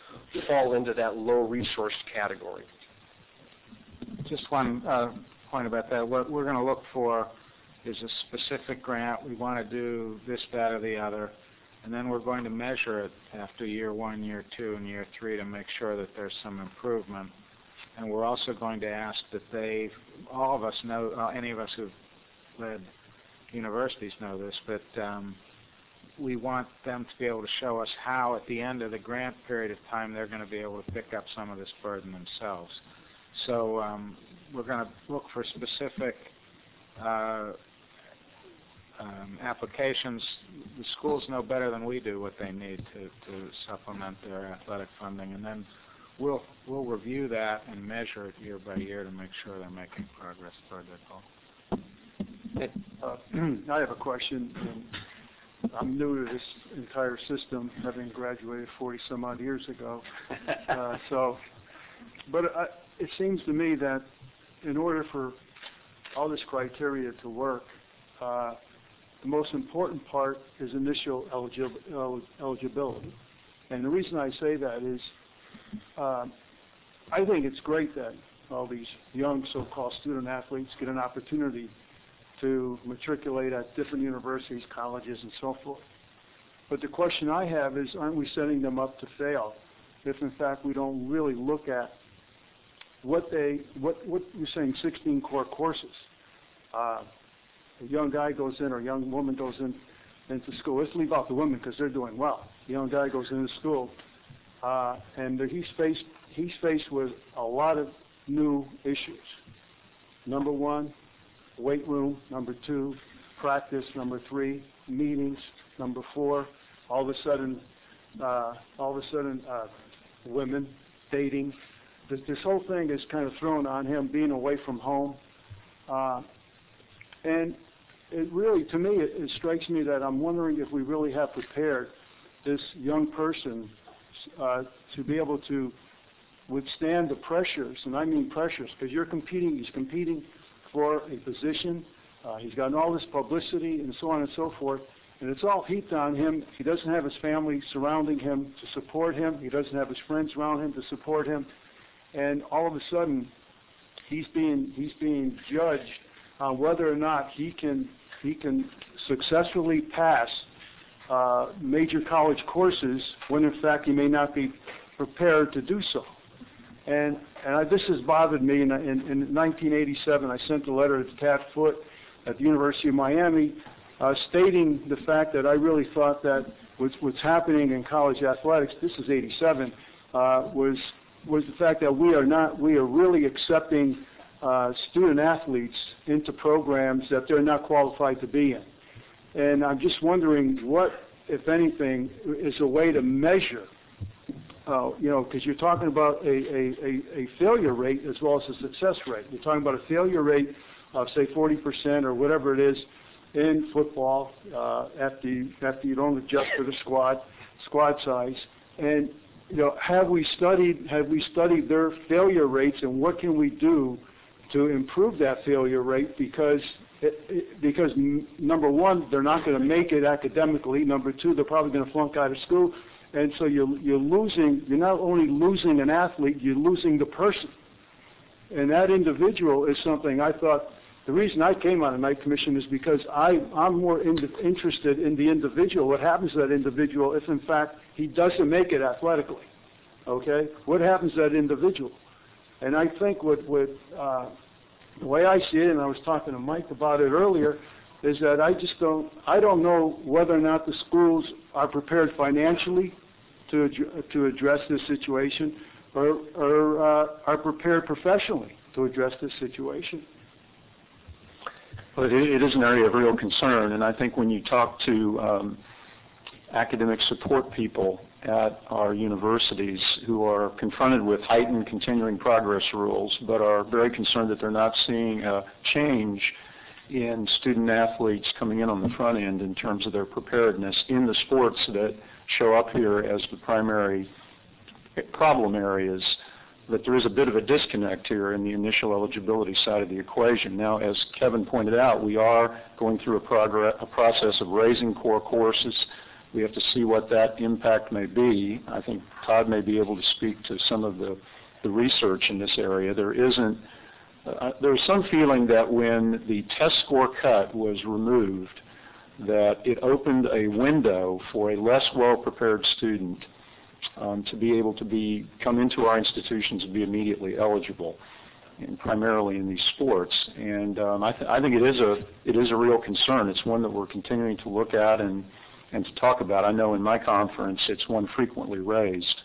fall into that low-resource category. Just one uh, point about that. What we're going to look for is a specific grant. We want to do this, that, or the other. And then we're going to measure it after year one, year two, and year three to make sure that there's some improvement. And we're also going to ask that they, all of us know, uh, any of us who've led universities know this, but um, we want them to be able to show us how at the end of the grant period of time they're going to be able to pick up some of this burden themselves. So um, we're going to look for specific uh, um, applications, the schools know better than we do what they need to, to supplement their athletic funding, and then we'll we'll review that and measure it year by year to make sure they're making progress toward their goal. Uh, I have a question. And I'm new to this entire system, having graduated forty some odd years ago. Uh, so, but I, it seems to me that in order for all this criteria to work, uh, the most important part is initial eligi- eligibility. And the reason I say that is uh, I think it's great that all these young so-called student athletes get an opportunity to matriculate at different universities, colleges, and so forth. But the question I have is, aren't we setting them up to fail if, in fact, we don't really look at what they, what, what you're saying, sixteen core courses. Uh, a young guy goes in or a young woman goes in into school. Let's leave out the women because they're doing well. The young guy goes into school, uh, and he's faced, he's faced with a lot of new issues. Number one, weight room. Number two, practice. Number three, meetings. Number four, all of a sudden, uh, all of a sudden, uh, women, dating. This, this whole thing is kind of thrown on him, being away from home. Uh, and it really, to me, it, it strikes me that I'm wondering if we really have prepared this young person uh, to be able to withstand the pressures, and I mean pressures, because you're competing, he's competing for a position, uh, he's gotten all this publicity and so on and so forth, and it's all heaped on him. He doesn't have his family surrounding him to support him. He doesn't have his friends around him to support him. And all of a sudden, he's being he's being judged on whether or not he can he can successfully pass uh, major college courses when in fact he may not be prepared to do so. And and I, this has bothered me. In, in, in nineteen eighty-seven, I sent a letter to Tad Foote at the University of Miami, uh, stating the fact that I really thought that what's, what's happening in college athletics. This is eighty-seven. Uh, was was the fact that we are not, we are really accepting uh, student athletes into programs that they're not qualified to be in. And I'm just wondering what, if anything, is a way to measure, uh, you know, because you're talking about a, a, a failure rate as well as a success rate. You're talking about a failure rate of, say, forty percent or whatever it is in football uh, after, you, after you don't adjust for the squad, squad size. And you know, have we studied have we studied their failure rates, and what can we do to improve that failure rate? Because it, it, because m number one, they're not going to make it academically. Number two, they're probably going to flunk out of school, and so you're you're losing. You're not only losing an athlete, you're losing the person, and that individual is something I thought. The reason I came on the Knight Commission is because I, I'm more in the, interested in the individual, what happens to that individual if, in fact, he doesn't make it athletically, okay? What happens to that individual? And I think what, what, uh, the way I see it, and I was talking to Mike about it earlier, is that I just don't, I don't know whether or not the schools are prepared financially to, ad to address this situation or, or uh, are prepared professionally to address this situation. But it is an area of real concern, and I think when you talk to um, academic support people at our universities who are confronted with heightened continuing progress rules but are very concerned that they're not seeing a change in student athletes coming in on the front end in terms of their preparedness in the sports that show up here as the primary problem areas, that there is a bit of a disconnect here in the initial eligibility side of the equation. Now, as Kevin pointed out, we are going through a, progress, a process of raising core courses. We have to see what that impact may be. I think Todd may be able to speak to some of the, the research in this area. There isn't, uh, there's some feeling that when the test score cut was removed, that it opened a window for a less well-prepared student Um, to be able to be come into our institutions and be immediately eligible, and primarily in these sports. And um, I, th I think it is a it is a real concern. It's one that we're continuing to look at and and to talk about. I know in my conference, it's one frequently raised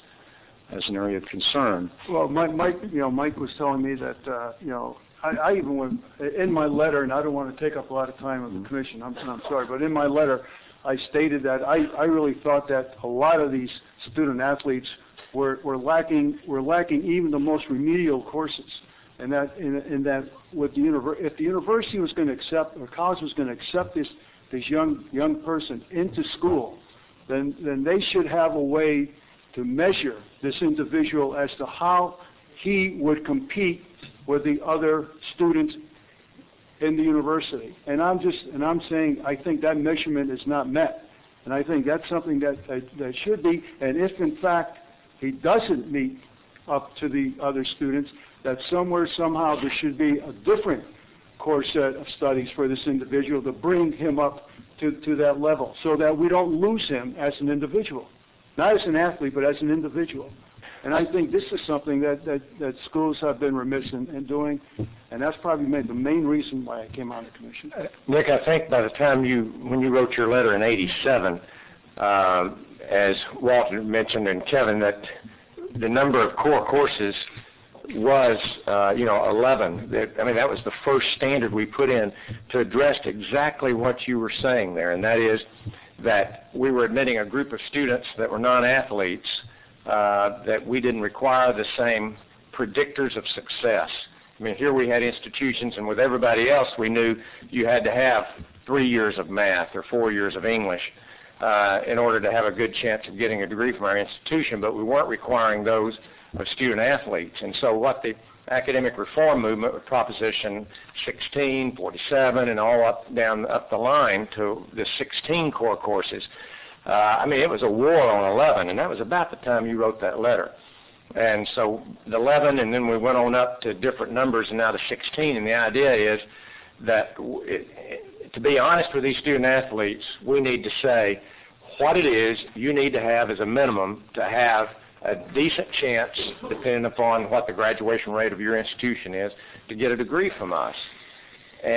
as an area of concern. Well, Mike, Mike you know, Mike was telling me that, uh, you know, I, I even went, in my letter, and I don't want to take up a lot of time with the commission, I'm, I'm sorry, but in my letter, I stated that I, I really thought that a lot of these student athletes were, were lacking were lacking even the most remedial courses, and that in, in that with the univer- if the university was going to accept or college was going to accept this this young young person into school, then then they should have a way to measure this individual as to how he would compete with the other students in the university. And I'm just and I'm saying I think that measurement is not met, and I think that's something that that, that should be. And if in fact he doesn't meet up to the other students, that somewhere somehow there should be a different core set of studies for this individual to bring him up to to that level, so that we don't lose him as an individual, not as an athlete, but as an individual. And I think this is something that, that, that schools have been remiss in, in doing, and that's probably made the main reason why I came on the commission. Uh, Rick, I think by the time you, when you wrote your letter in eighty-seven, uh, as Walter mentioned and Kevin, that the number of core courses was, uh, you know, eleven. That, I mean, that was the first standard we put in to address exactly what you were saying there, and that is that we were admitting a group of students that were non-athletes, Uh, that we didn't require the same predictors of success. I mean, here we had institutions, and with everybody else, we knew you had to have three years of math or four years of English uh, in order to have a good chance of getting a degree from our institution, but we weren't requiring those of student athletes. And so what the academic reform movement with Proposition sixteen, forty-seven, and all up down up the line to the sixteen core courses, Uh, I mean, it was a war on eleven, and that was about the time you wrote that letter. And so eleven, and then we went on up to different numbers, and now to sixteen, and the idea is that, it, to be honest with these student athletes, we need to say what it is you need to have as a minimum to have a decent chance, depending upon what the graduation rate of your institution is, to get a degree from us.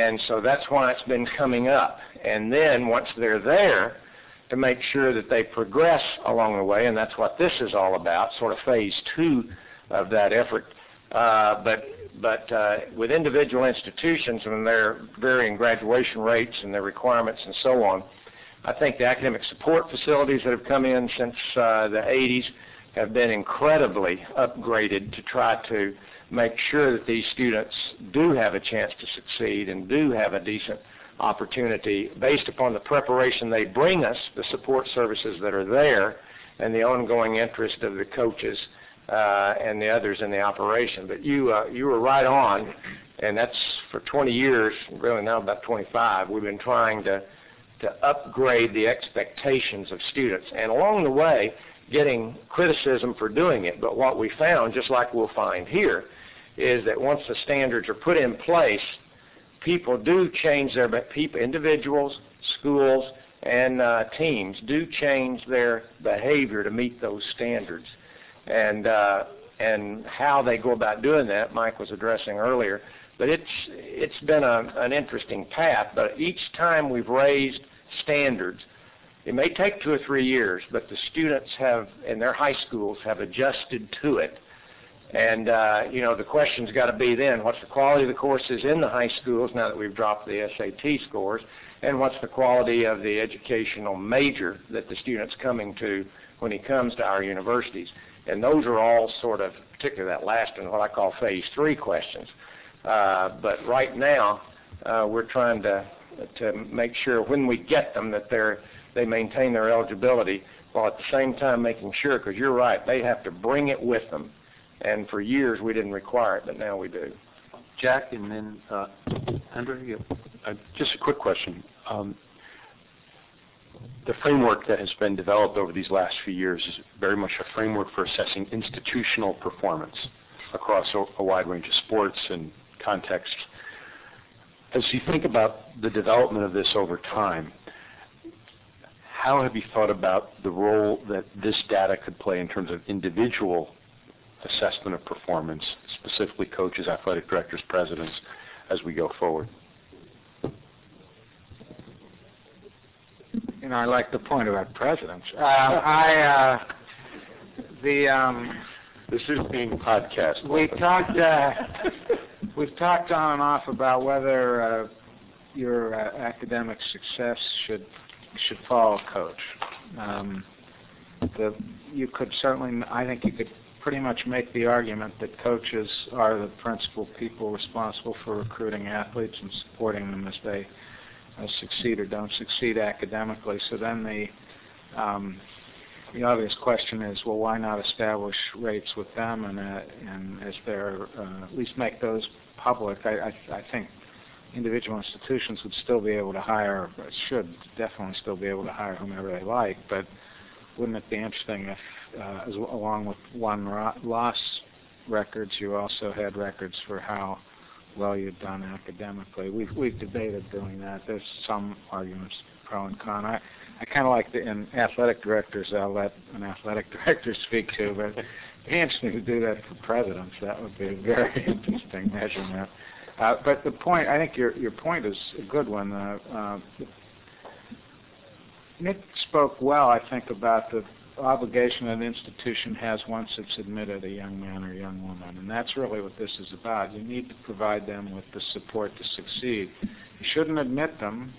And so that's why it's been coming up. And then once they're there, to make sure that they progress along the way, and that's what this is all about, sort of phase two of that effort. Uh, but but uh, with individual institutions and their varying graduation rates and their requirements and so on, I think the academic support facilities that have come in since uh, the eighties have been incredibly upgraded to try to make sure that these students do have a chance to succeed and do have a decent opportunity based upon the preparation they bring us, the support services that are there, and the ongoing interest of the coaches uh, and the others in the operation. But you uh, you were right on, and that's for twenty years, really now about twenty-five, we've been trying to, to upgrade the expectations of students. And along the way, getting criticism for doing it. But what we found, just like we'll find here, is that once the standards are put in place, people do change their people, individuals, schools, and uh, teams do change their behavior to meet those standards. And uh, and how they go about doing that, Mike was addressing earlier. But it's it's been a, an interesting path. But each time we've raised standards, it may take two or three years, but the students have, in their high schools, have adjusted to it. And, uh, you know, the question's got to be then, what's the quality of the courses in the high schools now that we've dropped the S A T scores, and what's the quality of the educational major that the student's coming to when he comes to our universities? And those are all sort of, particularly that last one, what I call phase three questions. Uh, but right now, uh, we're trying to to make sure when we get them that they're, they maintain their eligibility, while at the same time making sure, because you're right, they have to bring it with them. And for years we didn't require it, but now we do. Jack, and then uh, Andrew. Uh, just a quick question. Um, the framework that has been developed over these last few years is very much a framework for assessing institutional performance across a, a wide range of sports and contexts. As you think about the development of this over time, how have you thought about the role that this data could play in terms of individual assessment of performance, specifically coaches, athletic directors, presidents, as we go forward? You know, I like the point about presidents. Uh, I uh, the um, This is being podcast. We talked. Uh, we've talked on and off about whether uh, your uh, academic success should should follow a coach. Um, the you could certainly. I think you could pretty much make the argument that coaches are the principal people responsible for recruiting athletes and supporting them as they uh, succeed or don't succeed academically. So then the um, the obvious question is, well, why not establish rates with them and uh, and as their uh, at least make those public? I, I I think individual institutions would still be able to hire, should definitely still be able to hire whomever they like, but wouldn't it be interesting if, uh, as w- along with one ro- loss records, you also had records for how well you've done academically? We've we've debated doing that. There's some arguments pro and con. I, I kind of like the in athletic directors. I'll let an athletic director speak to, but it'd be interesting to do that for presidents. That would be a very interesting measurement. Uh, but the point, I think your your point is a good one. Uh, uh, Nick spoke well, I think, about the obligation an institution has once it's admitted a young man or young woman, and that's really what this is about. You need to provide them with the support to succeed. You shouldn't admit them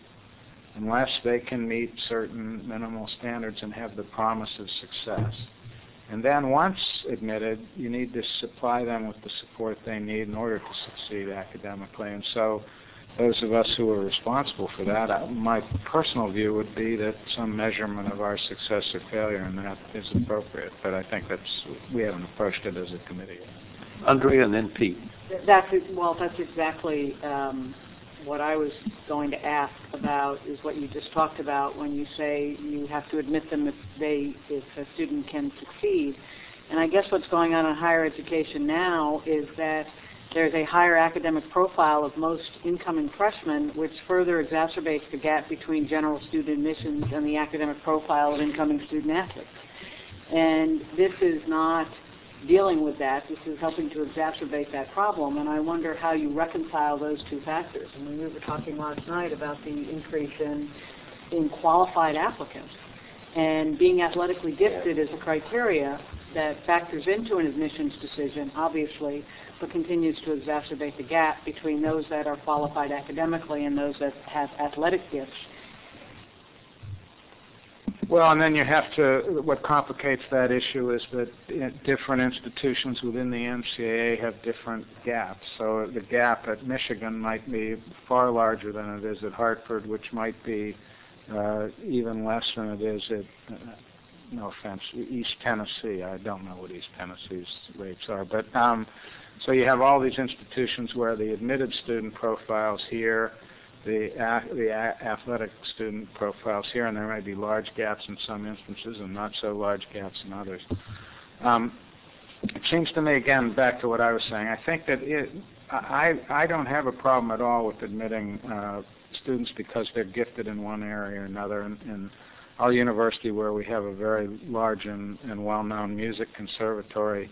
unless they can meet certain minimal standards and have the promise of success. And then once admitted, you need to supply them with the support they need in order to succeed academically. And so those of us who are responsible for that, I, my personal view would be that some measurement of our success or failure in that is appropriate. But I think that's, we haven't approached it as a committee yet. Andrea and then Pete. That's, well, that's exactly um, what I was going to ask about, is what you just talked about when you say you have to admit them if they, if a student can succeed. And I guess what's going on in higher education now is that there's a higher academic profile of most incoming freshmen, which further exacerbates the gap between general student admissions and the academic profile of incoming student athletes. And this is not dealing with that. This is helping to exacerbate that problem, and I wonder how you reconcile those two factors. I mean, we were talking last night about the increase in, in qualified applicants, and being athletically gifted is a criteria that factors into an admissions decision, obviously, but continues to exacerbate the gap between those that are qualified academically and those that have athletic gifts. Well, and then you have to, what complicates that issue is that different institutions within the N C double A have different gaps. So the gap at Michigan might be far larger than it is at Hartford, which might be uh, even less than it is at, uh, no offense, East Tennessee. I don't know what East Tennessee's rates are. But um, so you have all these institutions where the admitted student profiles here, the a- the a- athletic student profiles here, and there may be large gaps in some instances and not so large gaps in others. Um, it seems to me, again, back to what I was saying, I think that it, I, I don't have a problem at all with admitting uh, students because they're gifted in one area or another. In, in our university, where we have a very large and, and well-known music conservatory,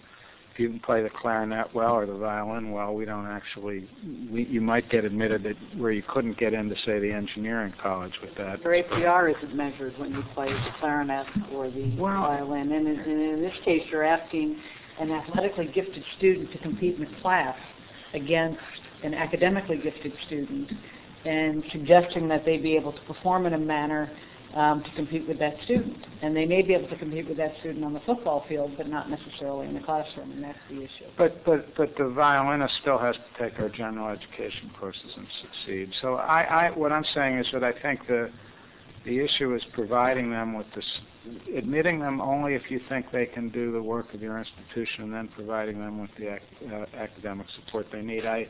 if you can play the clarinet well or the violin well, we don't actually, we, you might get admitted that where you couldn't get into, say, the engineering college with that. Your A P R isn't measured when you play the clarinet or the well, violin. And in, in this case, you're asking an athletically gifted student to compete in a class against an academically gifted student and suggesting that they be able to perform in a manner Um, to compete with that student. And they may be able to compete with that student on the football field, but not necessarily in the classroom, and that's the issue. But but, but the violinist still has to take our general education courses and succeed. So I, I what I'm saying is that I think the the issue is providing them with this, admitting them only if you think they can do the work of your institution, and then providing them with the ac- uh, academic support they need. I,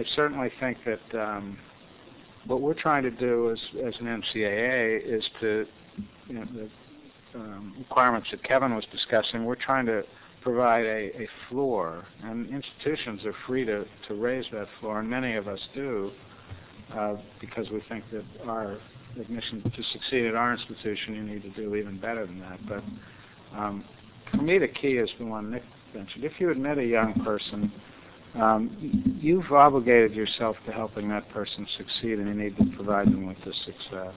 I certainly think that Um, what we're trying to do as, as an N C double A is to, you know, the um, requirements that Kevin was discussing, we're trying to provide a, a floor, and institutions are free to, to raise that floor, and many of us do, uh, because we think that our admission, to succeed at our institution, you need to do even better than that. But um, for me, the key is the one Nick mentioned. If you admit a young person, Um, you've obligated yourself to helping that person succeed, and you need to provide them with the success.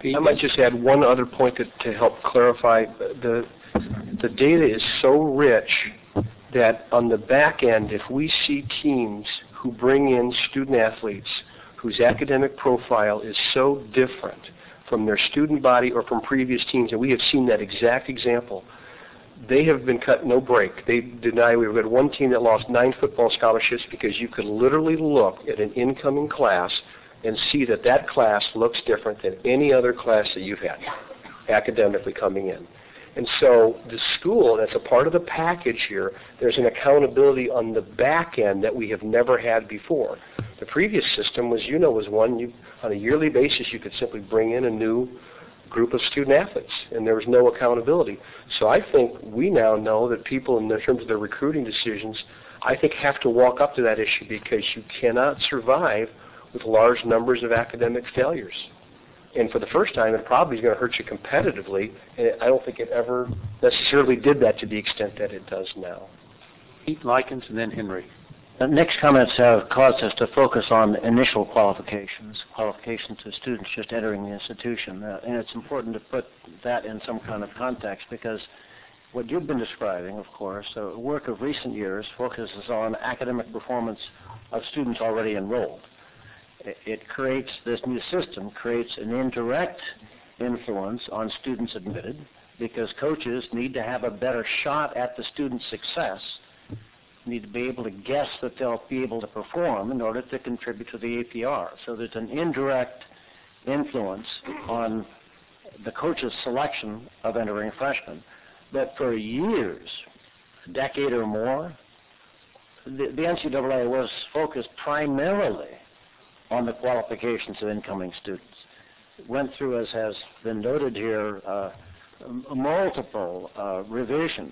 Pete? I might just add one other point to, to help clarify the the data is so rich that on the back end, if we see teams who bring in student athletes whose academic profile is so different from their student body or from previous teams, and we have seen that exact example, they have been cut no break. They deny. We've got one team that lost nine football scholarships because you could literally look at an incoming class and see that that class looks different than any other class that you've had academically coming in. And so the school, that's a part of the package here, there's an accountability on the back end that we have never had before. The previous system was, you know, was one you, on a yearly basis, you could simply bring in a new group of student athletes, and there was no accountability. So I think we now know that people, in terms of their recruiting decisions, I think have to walk up to that issue, because you cannot survive with large numbers of academic failures. And for the first time, it probably is going to hurt you competitively, and I don't think it ever necessarily did that to the extent that it does now. Pete Likens and then Henry. The next comments have caused us to focus on initial qualifications, qualifications to students just entering the institution. Uh, and it's important to put that in some kind of context, because what you've been describing, of course, the work of recent years focuses on academic performance of students already enrolled. It creates, this new system creates an indirect influence on students admitted, because coaches need to have a better shot at the student's success, need to be able to guess that they'll be able to perform in order to contribute to the A P R. So there's an indirect influence on the coach's selection of entering freshmen. But for years, a decade or more, the, the N C double A was focused primarily on the qualifications of incoming students. Went through, as has been noted here, uh, m- multiple uh, revisions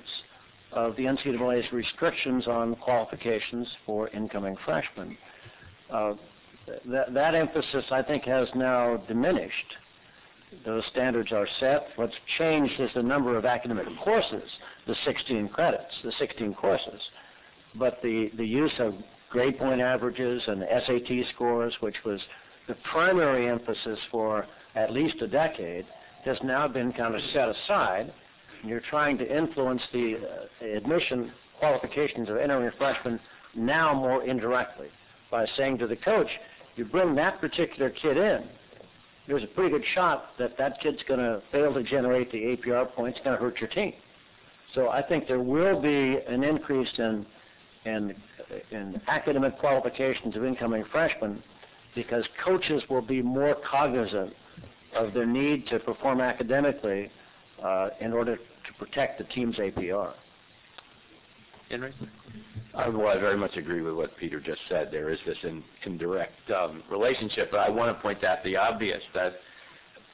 of the N C double A's restrictions on qualifications for incoming freshmen. Uh, th- that emphasis, I think, has now diminished. Those standards are set. What's changed is the number of academic courses, the sixteen credits, the sixteen courses, but the, the use of grade point averages and S A T scores, which was the primary emphasis for at least a decade, has now been kind of set aside. And you're trying to influence the uh, admission qualifications of entering freshmen now more indirectly by saying to the coach, you bring that particular kid in, there's a pretty good shot that that kid's going to fail to generate the A P R points, going to hurt your team. So I think there will be an increase in And, and academic qualifications of incoming freshmen, because coaches will be more cognizant of their need to perform academically uh, in order to protect the team's A P R. Henry? I, well, I very much agree with what Peter just said. There is this in, indirect um, relationship, but I want to point out the obvious that,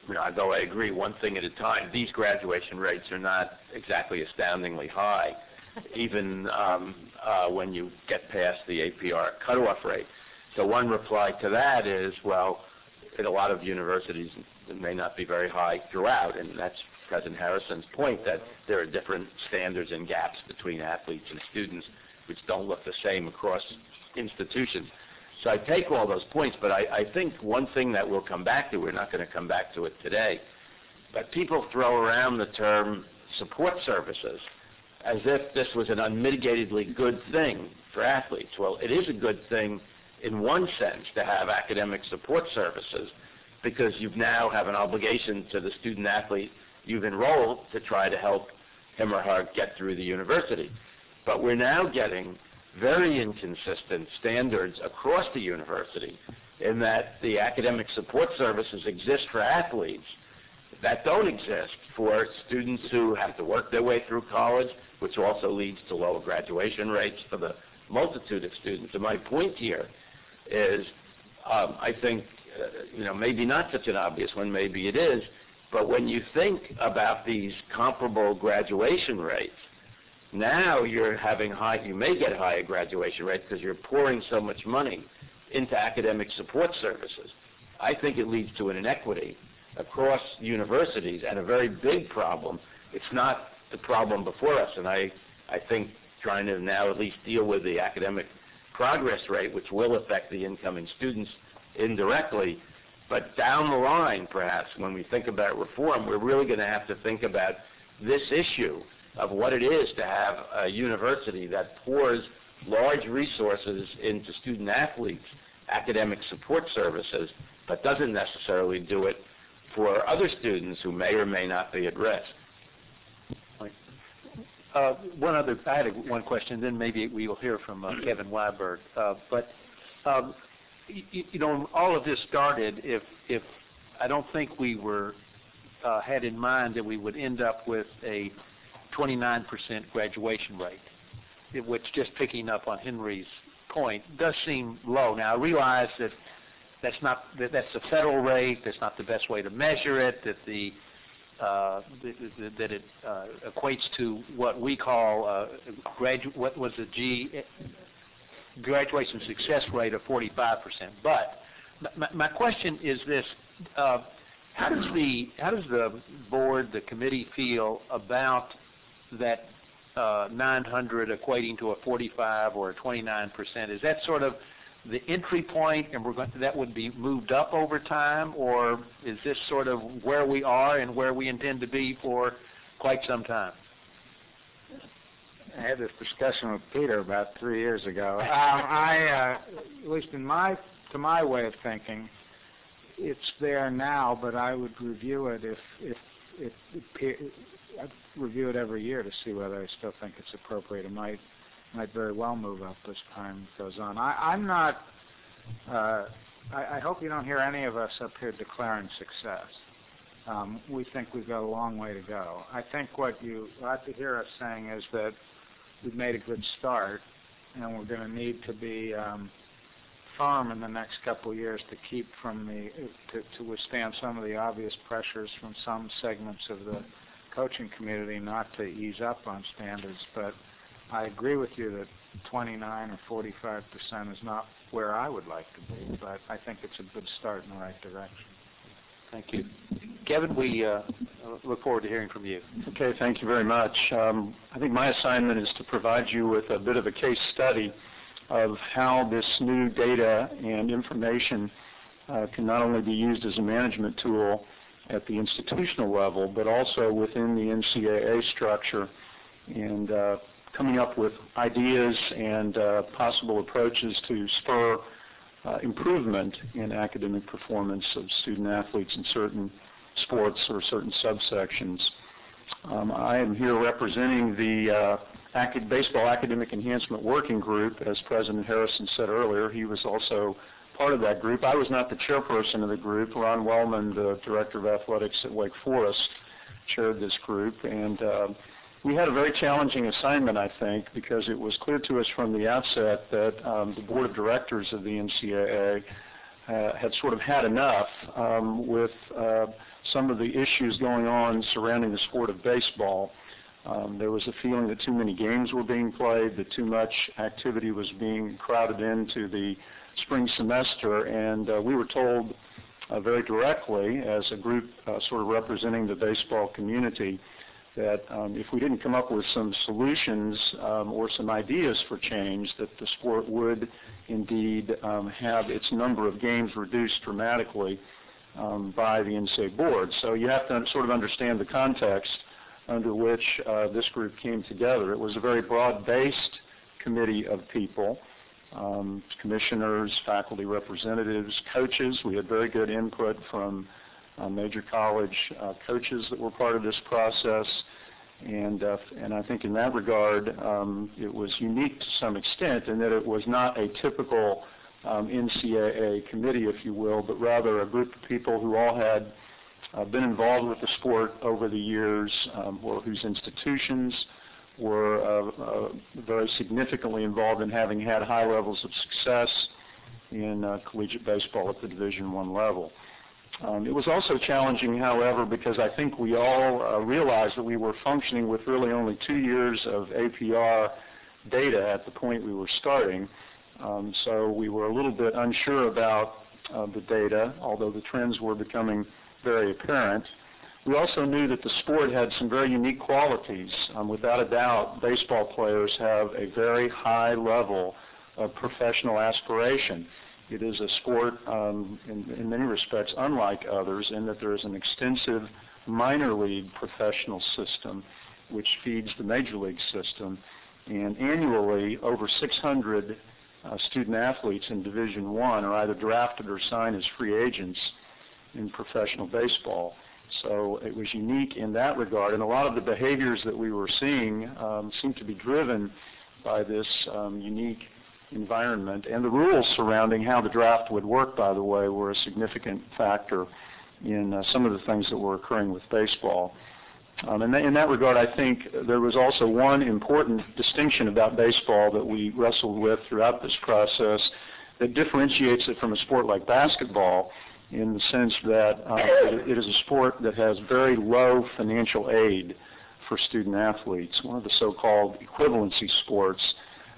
you know, though I agree one thing at a time, these graduation rates are not exactly astoundingly high, even um, uh, when you get past the A P R cutoff rate. So one reply to that is, well, at a lot of universities, it may not be very high throughout, and that's President Harrison's point, that there are different standards and gaps between athletes and students which don't look the same across institutions. So I take all those points, but I, I think one thing that we'll come back to, we're not going to come back to it today, but people throw around the term support services as if this was an unmitigatedly good thing for athletes. Well, it is a good thing in one sense to have academic support services, because you now have an obligation to the student athlete you've enrolled to try to help him or her get through the university. But we're now getting very inconsistent standards across the university, in that the academic support services exist for athletes that don't exist for students who have to work their way through college, which also leads to lower graduation rates for the multitude of students. And my point here is, um, I think, uh, you know, maybe not such an obvious one, maybe it is, but when you think about these comparable graduation rates, now you're having high, you may get higher graduation rates because you're pouring so much money into academic support services. I think it leads to an inequity across universities, and a very big problem. It's not the problem before us, and I, I think trying to now at least deal with the academic progress rate, which will affect the incoming students indirectly, but down the line, perhaps, when we think about reform, we're really going to have to think about this issue of what it is to have a university that pours large resources into student athletes, academic support services, but doesn't necessarily do it for other students who may or may not be at risk. Uh, one other, I had a, one question, then maybe we will hear from uh, Kevin Weiberg. Uh, but, um, you, you know, all of this started if, if I don't think we were, uh, had in mind that we would end up with a twenty-nine percent graduation rate, which, just picking up on Henry's point, does seem low. Now, I realize that that's not, that that's the federal rate, that's not the best way to measure it, that the Uh, th- th- that it uh, equates to what we call uh, gradu- what was the G graduation success rate of forty-five percent. But my, my question is this: uh, how does the how does the board, the committee, feel about that uh, nine hundred equating to a forty-five or a twenty-nine percent? Is that sort of the entry point, and we're going to, that would be moved up over time, or is this sort of where we are and where we intend to be for quite some time? I had this discussion with Peter about three years ago. um, I, uh, at least in my, to my way of thinking, it's there now, but I would review it if, if, if, if I'd review it every year to see whether I still think it's appropriate. It might. might very well move up as time goes on. I, I'm not, uh, I, I hope you don't hear any of us up here declaring success. Um, we think we've got a long way to go. I think what you ought to hear us saying is that we've made a good start, and we're going to need to be um, firm in the next couple of years to keep from the, to, to withstand some of the obvious pressures from some segments of the coaching community not to ease up on standards, but I agree with you that twenty-nine or forty-five percent is not where I would like to be, but I think it's a good start in the right direction. Thank you. Kevin, we uh, look forward to hearing from you. Okay, thank you very much. Um, I think my assignment is to provide you with a bit of a case study of how this new data and information uh, can not only be used as a management tool at the institutional level, but also within the N C double A structure, and uh, coming up with ideas and uh, possible approaches to spur uh, improvement in academic performance of student athletes in certain sports or certain subsections. Um, I am here representing the uh, Acad- Baseball Academic Enhancement Working Group. As President Harrison said earlier, he was also part of that group. I was not the chairperson of the group. Ron Wellman, the Director of Athletics at Wake Forest, chaired this group, and uh, we had a very challenging assignment, I think, because it was clear to us from the outset that um, the board of directors of the N C double A uh, had sort of had enough um, with uh, some of the issues going on surrounding the sport of baseball. Um, there was a feeling that too many games were being played, that too much activity was being crowded into the spring semester, and uh, we were told uh, very directly as a group uh, sort of representing the baseball community that um, if we didn't come up with some solutions um, or some ideas for change, that the sport would indeed um, have its number of games reduced dramatically um, by the N C double A board. So you have to sort of understand the context under which uh, this group came together. It was a very broad-based committee of people, um, commissioners, faculty representatives, coaches. We had very good input from Uh, major college uh, coaches that were part of this process, and uh, and I think in that regard um, it was unique to some extent in that it was not a typical um, N C double A committee, if you will, but rather a group of people who all had uh, been involved with the sport over the years, um, or whose institutions were uh, uh, very significantly involved in having had high levels of success in uh, collegiate baseball at the Division One level. Um, it was also challenging, however, because I think we all uh, realized that we were functioning with really only two years of A P R data at the point we were starting. Um, so we were a little bit unsure about uh, the data, although the trends were becoming very apparent. We also knew that the sport had some very unique qualities. Um, without a doubt, baseball players have a very high level of professional aspiration. It is a sport um, in, in many respects unlike others in that there is an extensive minor league professional system which feeds the Major League system. And annually, over six hundred uh, student-athletes in Division One are either drafted or signed as free agents in professional baseball. So it was unique in that regard. And a lot of the behaviors that we were seeing um, seemed to be driven by this um, unique environment. And the rules surrounding how the draft would work, by the way, were a significant factor in uh, some of the things that were occurring with baseball. Um, and th- in that regard, I think there was also one important distinction about baseball that we wrestled with throughout this process that differentiates it from a sport like basketball, in the sense that uh, it, it is a sport that has very low financial aid for student-athletes, one of the so-called equivalency sports.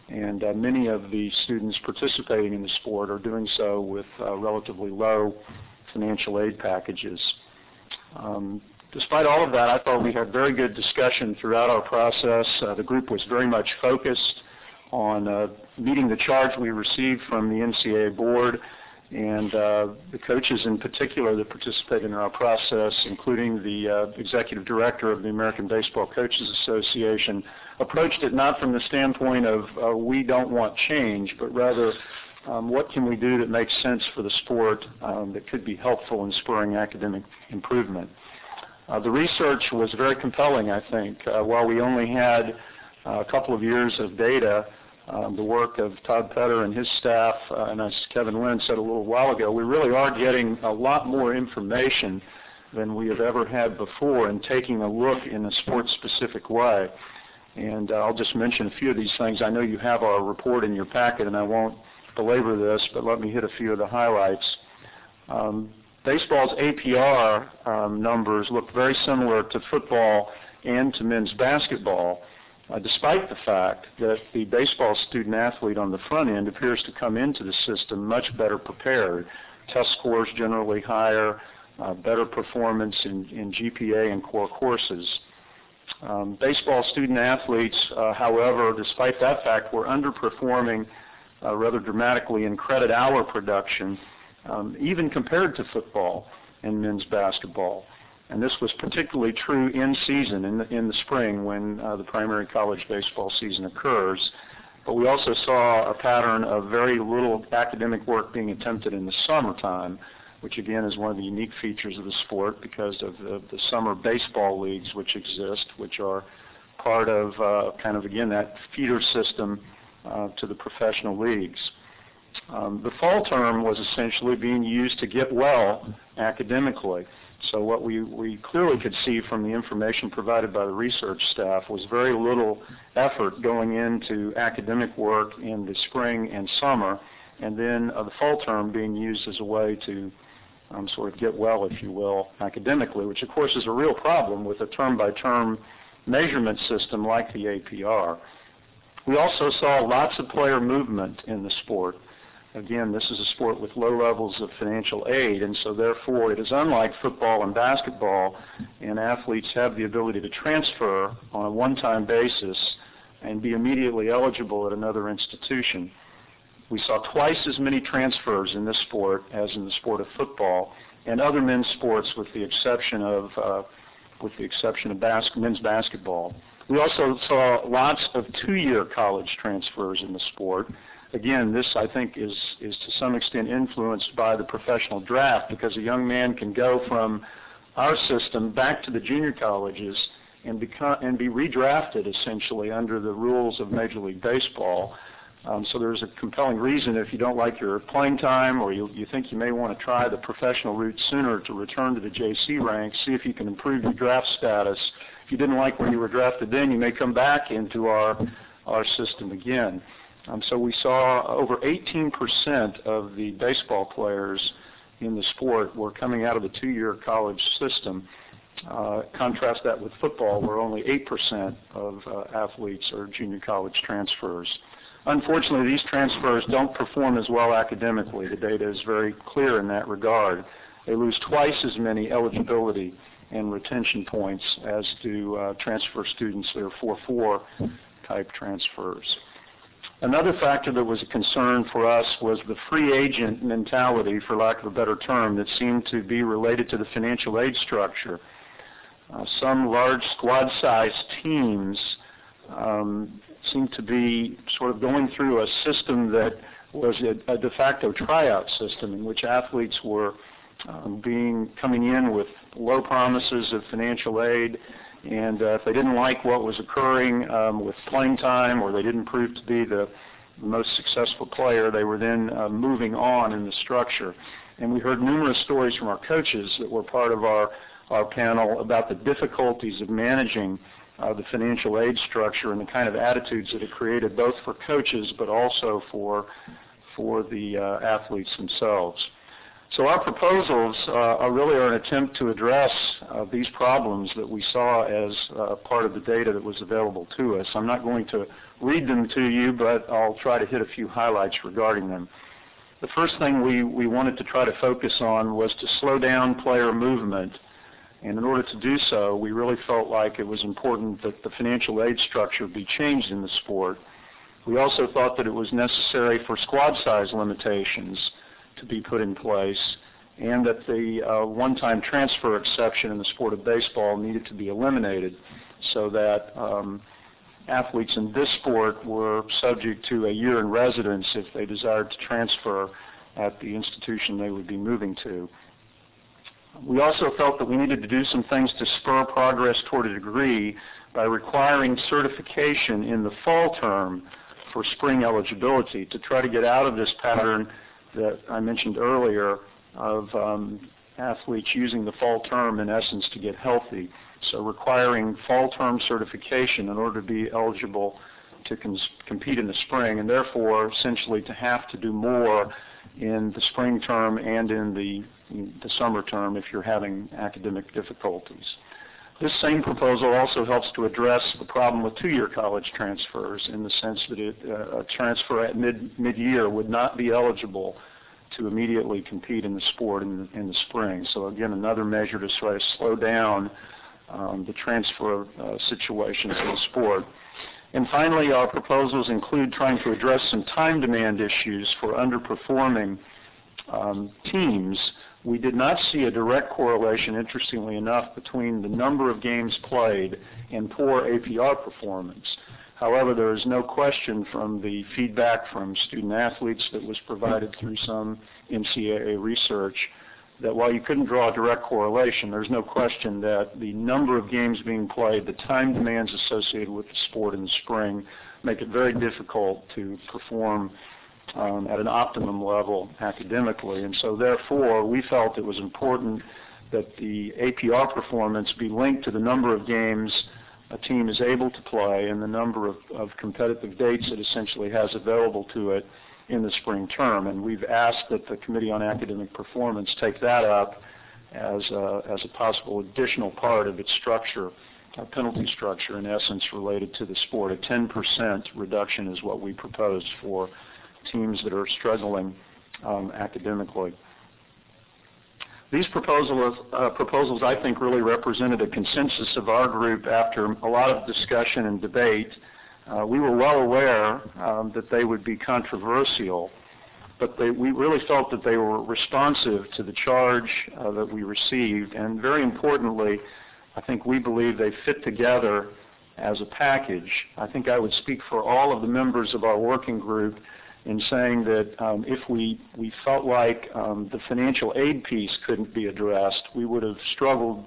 And uh, many of the students participating in the sport are doing so with uh, relatively low financial aid packages. Um, despite all of that, I thought we had very good discussion throughout our process. Uh, the group was very much focused on uh, meeting the charge we received from the N C double A board, and uh, the coaches in particular that participated in our process, including the uh, executive director of the American Baseball Coaches Association, approached it not from the standpoint of uh, we don't want change, but rather um, what can we do that makes sense for the sport um, that could be helpful in spurring academic improvement. Uh, the research was very compelling, I think. Uh, while we only had uh, a couple of years of data, Um, the work of Todd Petter and his staff, uh, and as Kevin Lennon said a little while ago, we really are getting a lot more information than we have ever had before and taking a look in a sport-specific way. And uh, I'll just mention a few of these things. I know you have our report in your packet, and I won't belabor this, but let me hit a few of the highlights. Um, baseball's A P R um, numbers look very similar to football and to men's basketball, Uh, despite the fact that the baseball student-athlete on the front end appears to come into the system much better prepared. Test scores generally higher, uh, better performance in, in G P A and core courses. Um, baseball student-athletes, uh, however, despite that fact, were underperforming uh, rather dramatically in credit hour production, um, even compared to football and men's basketball. And this was particularly true in season, in the, in the spring, when uh, the primary college baseball season occurs. But we also saw a pattern of very little academic work being attempted in the summertime, which again is one of the unique features of the sport because of the, the summer baseball leagues which exist, which are part of uh, kind of, again, that feeder system uh, to the professional leagues. Um, the fall term was essentially being used to get well academically. So what we, we clearly could see from the information provided by the research staff was very little effort going into academic work in the spring and summer, and then uh, the fall term being used as a way to um, sort of get well, if you will, academically, which of course is a real problem with a term-by-term measurement system like the A P R. We also saw lots of player movement in the sport. Again, this is a sport with low levels of financial aid, and so therefore it is unlike football and basketball, and athletes have the ability to transfer on a one-time basis and be immediately eligible at another institution. We saw twice as many transfers in this sport as in the sport of football and other men's sports, with the exception of uh, with the exception of bas- men's basketball. We also saw lots of two-year college transfers in the sport. Again, this, I think, is, is to some extent influenced by the professional draft, because a young man can go from our system back to the junior colleges and, become, and be redrafted, essentially, under the rules of Major League Baseball. Um, so there's a compelling reason, if you don't like your playing time or you, you think you may want to try the professional route sooner, to return to the J C ranks, see if you can improve your draft status. If you didn't like where you were drafted then, you may come back into our, our system again. Um, so we saw over eighteen percent of the baseball players in the sport were coming out of the two-year college system. Uh, contrast that with football, where only eight percent of uh, athletes are junior college transfers. Unfortunately, these transfers don't perform as well academically. The data is very clear in that regard. They lose twice as many eligibility and retention points as do uh, transfer students that are four four type transfers. Another factor that was a concern for us was the free agent mentality, for lack of a better term, that seemed to be related to the financial aid structure. uh, some large squad-sized teams um, seem to be sort of going through a system that was a, a de facto tryout system in which athletes were um, being coming in with low promises of financial aid, and uh, if they didn't like what was occurring um, with playing time, or they didn't prove to be the most successful player, they were then uh, moving on in the structure. And we heard numerous stories from our coaches that were part of our, our panel about the difficulties of managing uh, the financial aid structure and the kind of attitudes that it created both for coaches but also for, for the uh, athletes themselves. So our proposals uh, are really are an attempt to address uh, these problems that we saw as uh, part of the data that was available to us. I'm not going to read them to you, but I'll try to hit a few highlights regarding them. The first thing we, we wanted to try to focus on was to slow down player movement. And in order to do so, we really felt like it was important that the financial aid structure be changed in the sport. We also thought that it was necessary for squad size limitations to be put in place, and that the uh, one-time transfer exception in the sport of baseball needed to be eliminated so that um, athletes in this sport were subject to a year in residence if they desired to transfer at the institution they would be moving to. We also felt that we needed to do some things to spur progress toward a degree by requiring certification in the fall term for spring eligibility, to try to get out of this pattern that I mentioned earlier of um, athletes using the fall term in essence to get healthy. So requiring fall term certification in order to be eligible to compete in the spring, and therefore essentially to have to do more in the spring term and in the, in the summer term if you're having academic difficulties. This same proposal also helps to address the problem with two-year college transfers, in the sense that it, uh, a transfer at mid, mid-year would not be eligible to immediately compete in the sport in the, in the spring. So again, another measure to try to slow down um, the transfer uh, situations in the sport. And finally, our proposals include trying to address some time demand issues for underperforming um, teams. We did not see a direct correlation, interestingly enough, between the number of games played and poor A P R performance. However, there is no question from the feedback from student athletes that was provided through some N C A A research that while you couldn't draw a direct correlation, there's no question that the number of games being played, the time demands associated with the sport in the spring, make it very difficult to perform Um, at an optimum level academically. And so therefore, we felt it was important that the A P R performance be linked to the number of games a team is able to play and the number of, of competitive dates it essentially has available to it in the spring term. And we've asked that the Committee on Academic Performance take that up as a, as a possible additional part of its structure, a penalty structure in essence related to the sport. A ten percent reduction is what we proposed for teams that are struggling um, academically. These proposals, uh, proposals, I think, really represented a consensus of our group after a lot of discussion and debate. Uh, we were well aware um, that they would be controversial, but they, we really felt that they were responsive to the charge uh, that we received, and very importantly, I think we believe they fit together as a package. I think I would speak for all of the members of our working group in saying that um, if we, we felt like um, the financial aid piece couldn't be addressed, we would have struggled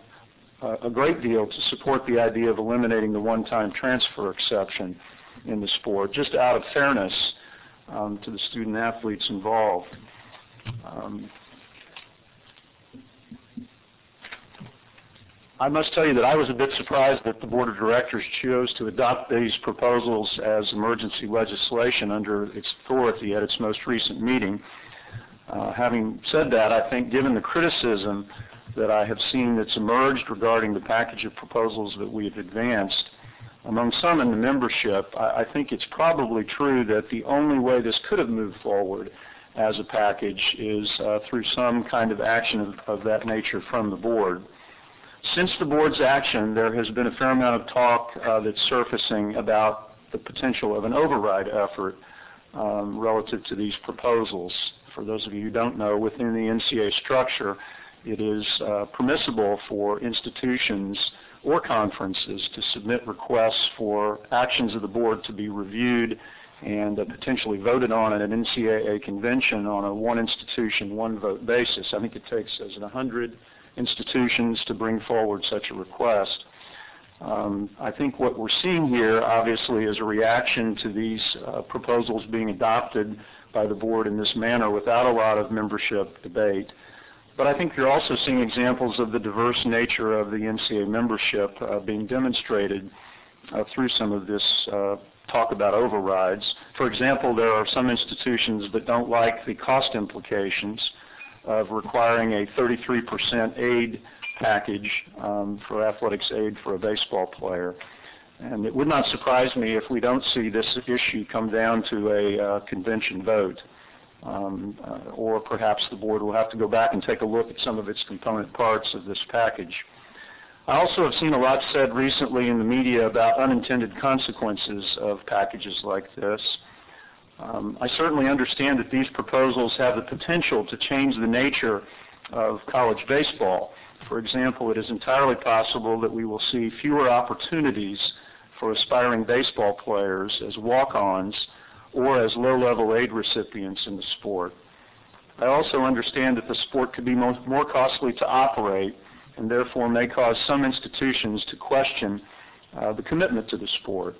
uh, a great deal to support the idea of eliminating the one-time transfer exception in the sport, just out of fairness um, to the student athletes involved. Um, I must tell you that I was a bit surprised that the Board of Directors chose to adopt these proposals as emergency legislation under its authority at its most recent meeting. Uh, having said that, I think given the criticism that I have seen that's emerged regarding the package of proposals that we have advanced, among some in the membership, I, I think it's probably true that the only way this could have moved forward as a package is uh, through some kind of action of, of that nature from the Board. Since the Board's action, there has been a fair amount of talk uh, that's surfacing about the potential of an override effort um, relative to these proposals. For those of you who don't know, within the N C A A structure, it is uh, permissible for institutions or conferences to submit requests for actions of the board to be reviewed and uh, potentially voted on at an N C double A convention on a one institution, one vote basis. I think it takes as in one hundred institutions to bring forward such a request. Um, I think what we're seeing here, obviously, is a reaction to these uh, proposals being adopted by the board in this manner without a lot of membership debate. But I think you're also seeing examples of the diverse nature of the N C double A membership uh, being demonstrated uh, through some of this uh, talk about overrides. For example, there are some institutions that don't like the cost implications of requiring a thirty-three percent aid package um, for athletics aid for a baseball player. And it would not surprise me if we don't see this issue come down to a uh, convention vote. Um, uh, or perhaps the board will have to go back and take a look at some of its component parts of this package. I also have seen a lot said recently in the media about unintended consequences of packages like this. Um, I certainly understand that these proposals have the potential to change the nature of college baseball. For example, it is entirely possible that we will see fewer opportunities for aspiring baseball players as walk-ons or as low-level aid recipients in the sport. I also understand that the sport could be more costly to operate and therefore may cause some institutions to question uh, the commitment to the sport.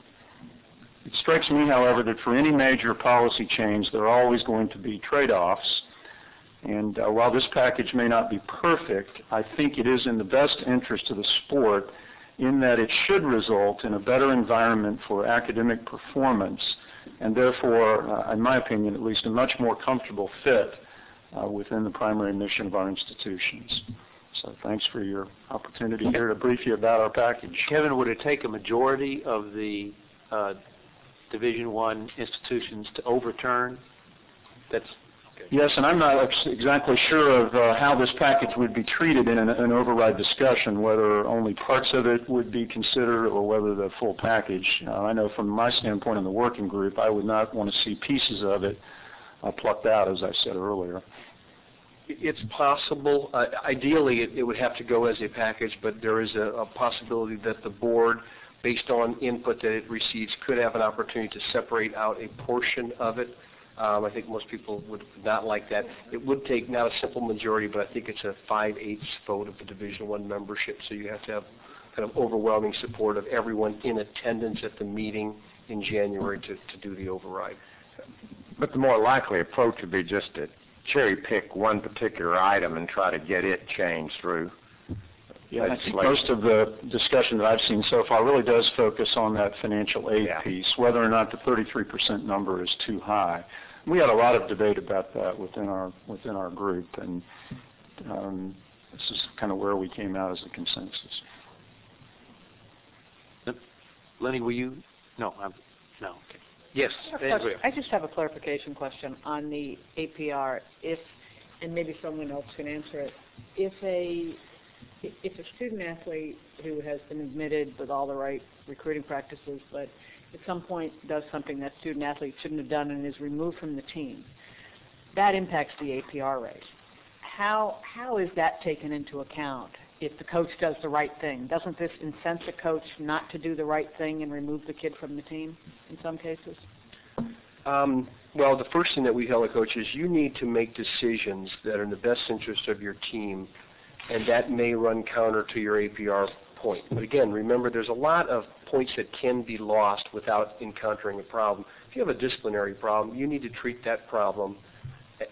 It strikes me, however, that for any major policy change, there are always going to be trade-offs. And uh, while this package may not be perfect, I think it is in the best interest of the sport in that it should result in a better environment for academic performance and therefore, uh, in my opinion at least, a much more comfortable fit uh, within the primary mission of our institutions. So thanks for your opportunity here to brief you about our package. Kevin, would it take a majority of the uh, Division I institutions to overturn? That's Yes, and I'm not exactly sure of uh, how this package would be treated in an, an override discussion, whether only parts of it would be considered or whether the full package. Uh, I know from my standpoint in the working group, I would not want to see pieces of it uh, plucked out, as I said earlier. It's possible. Uh, ideally, it, it would have to go as a package, but there is a, a possibility that the board, based on input that it receives, could have an opportunity to separate out a portion of it. Um, I think most people would not like that. It would take not a simple majority, but I think it's a five-eighths vote of the Division I membership, so you have to have kind of overwhelming support of everyone in attendance at the meeting in January to, to do the override. But the more likely approach would be just to cherry-pick one particular item and try to get it changed through. Yeah, I think most of the discussion that I've seen so far really does focus on that financial aid yeah. piece, whether or not the thirty-three percent number is too high. We had a lot of debate about that within our within our group, and um, this is kind of where we came out as a consensus. Lenny, will you? No, I'm, no. Okay. Yes. I just have a clarification question on the A P R. If, and maybe someone else can answer it, if a if a student athlete who has been admitted with all the right recruiting practices, but at some point does something that student athlete shouldn't have done and is removed from the team, that impacts the A P R rate. How, how is that taken into account if the coach does the right thing? Doesn't this incent the coach not to do the right thing and remove the kid from the team in some cases? Um, well, the first thing that we tell the coach is you need to make decisions that are in the best interest of your team, and that may run counter to your A P R point. But again, remember, there's a lot of points that can be lost without encountering a problem. If you have a disciplinary problem, you need to treat that problem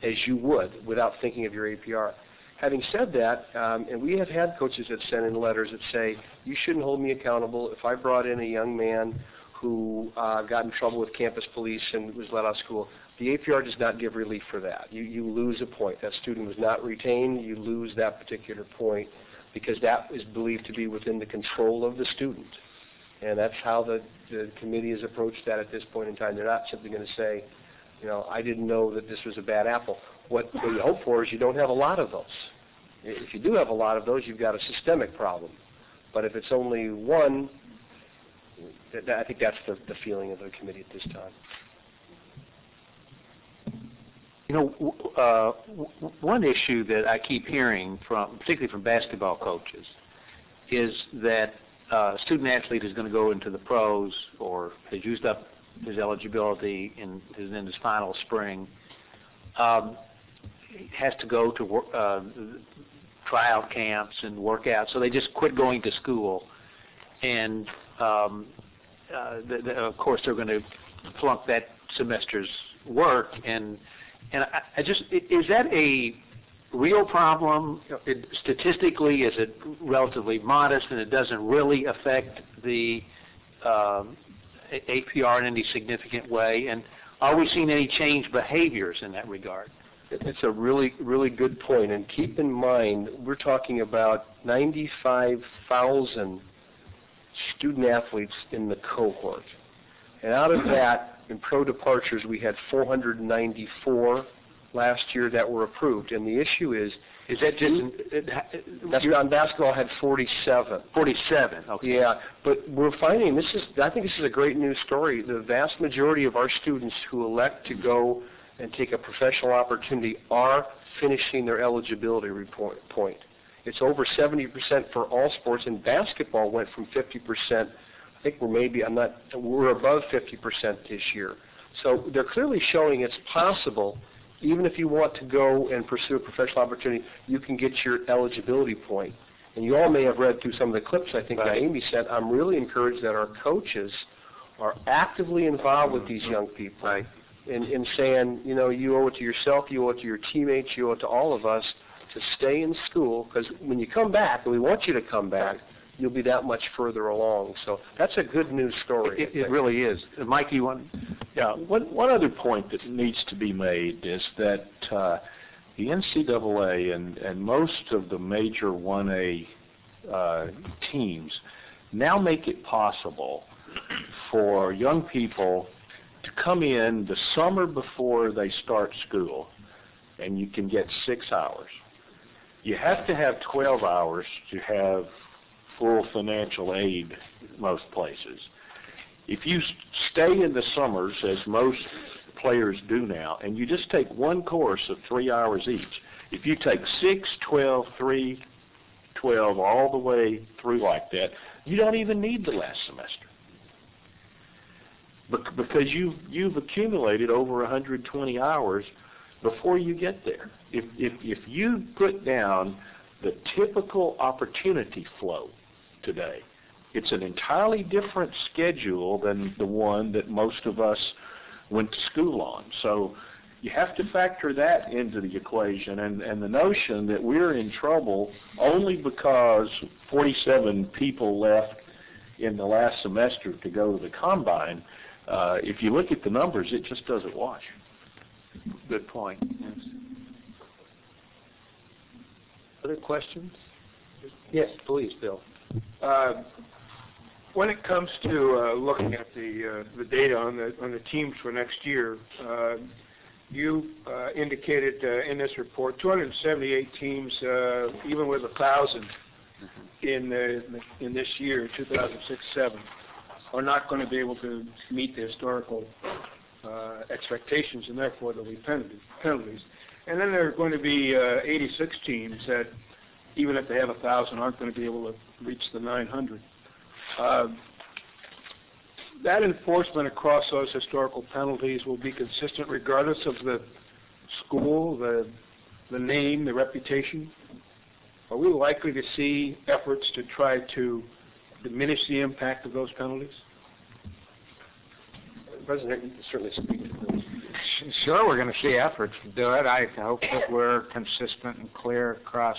as you would without thinking of your A P R. Having said that, um, and we have had coaches that send in letters that say, you shouldn't hold me accountable if I brought in a young man who uh, got in trouble with campus police and was let out of school. The A P R does not give relief for that. You, you lose a point. That student was not retained. You lose that particular point because that is believed to be within the control of the student. And that's how the, the committee has approached that at this point in time. They're not simply going to say, you know, I didn't know that this was a bad apple. What we hope for is you don't have a lot of those. If you do have a lot of those, you've got a systemic problem. But if it's only one, th th I think that's the, the feeling of the committee at this time. You know, uh, one issue that I keep hearing from, particularly from basketball coaches, is that uh, a student athlete is going to go into the pros or has used up his eligibility and is in his final spring, um, has to go to wor- uh, tryout camps and workouts, so they just quit going to school. And um, uh, th- th- of course, they're going to flunk that semester's work. And And I, I just, is that a real problem? It, statistically, is it relatively modest and it doesn't really affect the um, A P R in any significant way? And are we seeing any changed behaviors in that regard? It's a really, really good point. And keep in mind, we're talking about ninety-five thousand student athletes in the cohort. And out of that, in pro departures, we had four hundred ninety-four last year that were approved. And the issue is, is that just that's on basketball had forty-seven. forty-seven. Okay. Yeah, but we're finding this is. I think this is a great news story. The vast majority of our students who elect to go and take a professional opportunity are finishing their eligibility report point. It's over seventy percent for all sports, and basketball went from fifty percent. I think we're maybe, I'm not, we're above fifty percent this year. So they're clearly showing it's possible, even if you want to go and pursue a professional opportunity, you can get your eligibility point. And you all may have read through some of the clips, I think, right, that Amy sent. I'm really encouraged that our coaches are actively involved with these young people, right, in, in saying, you know, you owe it to yourself, you owe it to your teammates, you owe it to all of us to stay in school, because when you come back, and we want you to come back, you'll be that much further along. So that's a good news story. It, it really is. Mike, you want? Yeah, one, one other point that needs to be made is that uh, the N C double A and, and most of the major one A uh, teams now make it possible for young people to come in the summer before they start school, and you can get six hours. You have to have twelve hours to have full financial aid most places. If you stay in the summers, as most players do now, and you just take one course of three hours each, if you take six, twelve, three, twelve, all the way through like that, you don't even need the last semester. Be- because you've, you've accumulated over one hundred twenty hours before you get there. If, if, if you put down the typical opportunity flow today, it's an entirely different schedule than the one that most of us went to school on. So you have to factor that into the equation, and, and the notion that we're in trouble only because forty-seven people left in the last semester to go to the combine, uh, if you look at the numbers, it just doesn't wash. Good point. Yes. Other questions? Yes, please, Bill. Uh, when it comes to uh, looking at the uh, the data on the on the teams for next year, uh, you uh, indicated uh, in this report two hundred seventy-eight teams, uh, even with a thousand in the, in this year, two thousand six to seven, are not going to be able to meet the historical uh, expectations, and therefore there'll be penalties. And then there are going to be uh, eighty-six teams that, even if they have one thousand, aren't going to be able to reach the nine hundred. Uh, that enforcement across those historical penalties will be consistent regardless of the school, the the name, the reputation. Are we likely to see efforts to try to diminish the impact of those penalties? President, you can certainly speak to those. Sure, we're going to see efforts to do it. I hope that we're consistent and clear across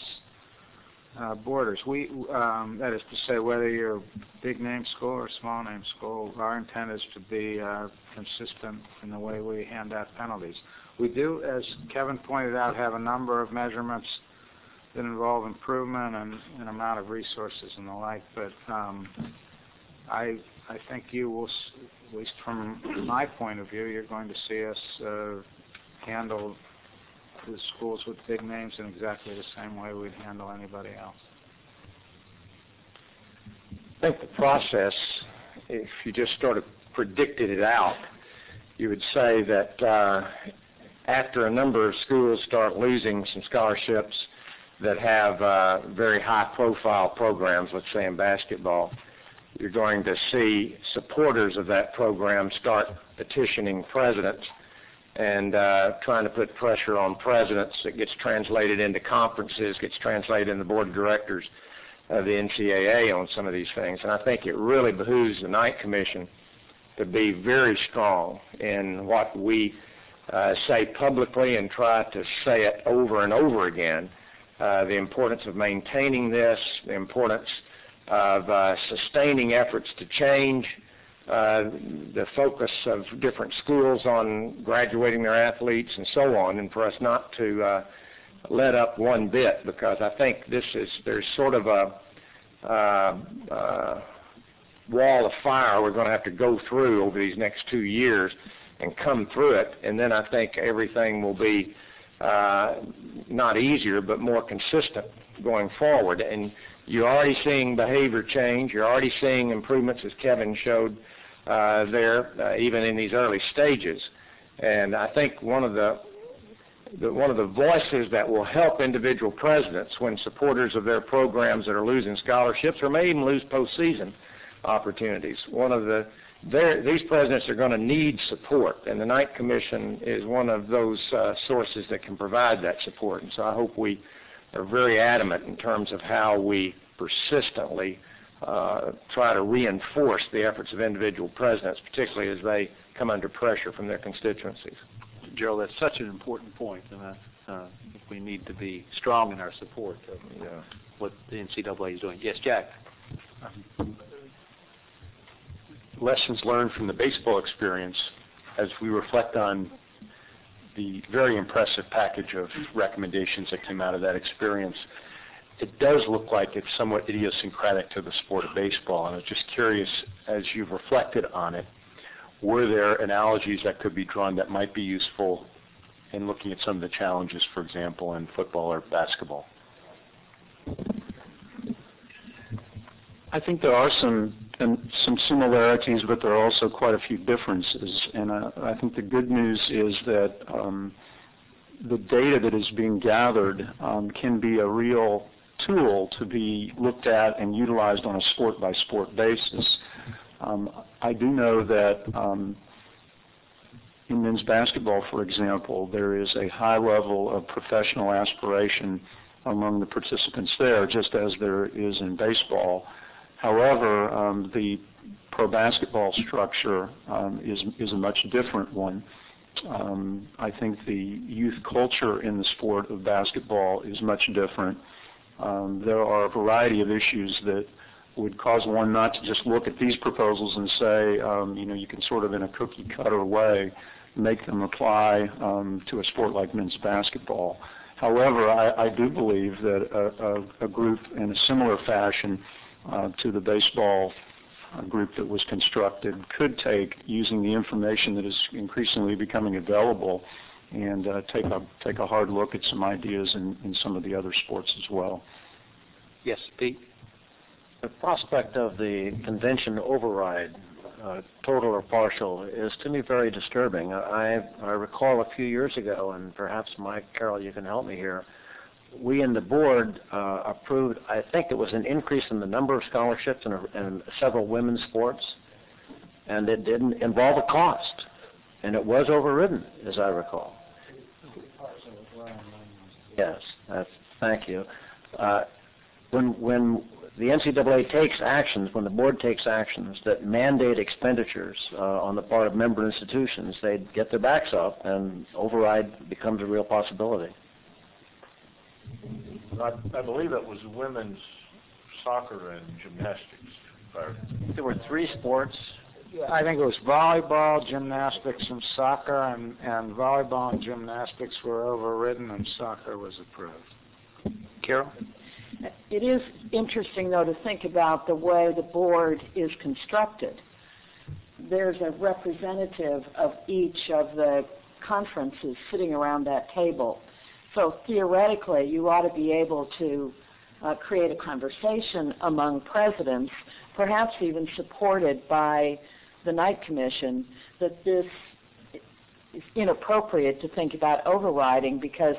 uh, borders. We, um, that is to say, whether you're a big-name school or a small-name school, our intent is to be uh, consistent in the way we hand out penalties. We do, as Kevin pointed out, have a number of measurements that involve improvement and an amount of resources and the like, but um, I, I think you will... S- at least from my point of view, you're going to see us uh, handle the schools with big names in exactly the same way we'd handle anybody else. I think the process, if you just sort of predicted it out, you would say that uh, after a number of schools start losing some scholarships that have uh, very high-profile programs, let's say in basketball, you're going to see supporters of that program start petitioning presidents and uh, trying to put pressure on presidents. It gets translated into conferences, gets translated in the board of directors of the N C double A on some of these things. And I think it really behooves the Knight Commission to be very strong in what we uh, say publicly and try to say it over and over again, uh, the importance of maintaining this, the importance of uh, sustaining efforts to change, uh, the focus of different schools on graduating their athletes and so on, and for us not to uh, let up one bit, because I think this is, there's sort of a uh, uh, wall of fire we're going to have to go through over these next two years and come through it, and then I think everything will be uh, not easier but more consistent going forward. And you're already seeing behavior change. You're already seeing improvements, as Kevin showed uh, there, uh, even in these early stages. And I think one of the, the one of the voices that will help individual presidents when supporters of their programs that are losing scholarships or may even lose postseason opportunities. One of the these presidents are going to need support, and the Knight Commission is one of those uh, sources that can provide that support. And so I hope we are very adamant in terms of how we persistently uh, try to reinforce the efforts of individual presidents, particularly as they come under pressure from their constituencies. Gerald, that's such an important point, and I uh, think we need to be strong in our support of yeah. what the N C double A is doing. Yes, Jack. Lessons learned from the baseball experience as we reflect on the very impressive package of recommendations that came out of that experience. It does look like it's somewhat idiosyncratic to the sport of baseball, and I was just curious, as you've reflected on it, were there analogies that could be drawn that might be useful in looking at some of the challenges, for example, in football or basketball? I think there are some and some similarities, but there are also quite a few differences. And uh, I think the good news is that um, the data that is being gathered um, can be a real tool to be looked at and utilized on a sport-by-sport basis. Um, I do know that um, in men's basketball, for example, there is a high level of professional aspiration among the participants there, just as there is in baseball. However, um, the pro basketball structure um, is, is a much different one. Um, I think the youth culture in the sport of basketball is much different. Um, there are a variety of issues that would cause one not to just look at these proposals and say, um, you know, you can sort of in a cookie-cutter way make them apply um, to a sport like men's basketball. However, I, I do believe that a, a, a group in a similar fashion Uh, to the baseball uh, group that was constructed could take, using the information that is increasingly becoming available, and uh, take a take a hard look at some ideas in, in some of the other sports as well. Yes, Pete? The prospect of the convention override, uh, total or partial, is to me very disturbing. I, I recall a few years ago, and perhaps Mike Carroll, you can help me here, we in the board uh, approved, I think it was an increase in the number of scholarships in, a, in several women's sports, and it didn't involve a cost, and it was overridden, as I recall. Yes, that's, thank you. Uh, when, when the N C double A takes actions, when the board takes actions that mandate expenditures uh, on the part of member institutions, they get their backs up, and override becomes a real possibility. I, I believe it was women's soccer and gymnastics. There were three sports. I think it was volleyball, gymnastics, and soccer, and, and volleyball and gymnastics were overridden, and soccer was approved. Carol? It is interesting, though, to think about the way the board is constructed. There's a representative of each of the conferences sitting around that table. So theoretically, you ought to be able to uh, create a conversation among presidents, perhaps even supported by the Knight Commission, that this it's inappropriate to think about overriding because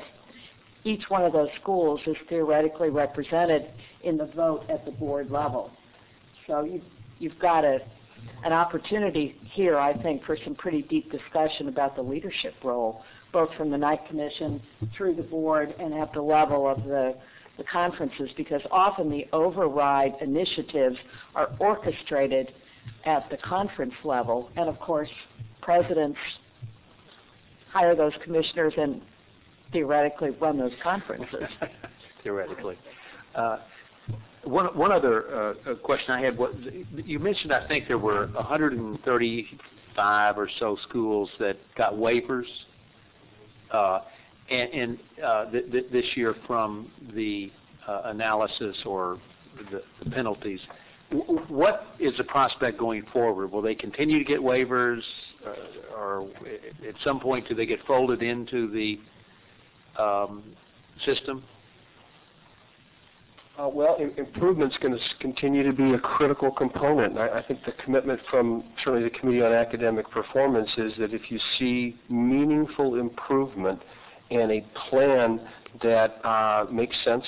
each one of those schools is theoretically represented in the vote at the board level. So you, you've got a, an opportunity here, I think, for some pretty deep discussion about the leadership role, both from the Knight Commission through the board and at the level of the, the conferences, because often the override initiatives are orchestrated at the conference level. And, of course, presidents hire those commissioners and theoretically run those conferences. Theoretically. Uh, one one other uh, question I had was, you mentioned I think there were one hundred thirty-five or so schools that got waivers uh, and, and uh, th th this year from the uh, analysis or the, the penalties. W what is the prospect going forward? Will they continue to get waivers, uh, or at some point do they get folded into the Um, system? Uh, well, improvement's going to continue to be a critical component. I, I think the commitment from certainly the Committee on Academic Performance is that if you see meaningful improvement and a plan that uh, makes sense,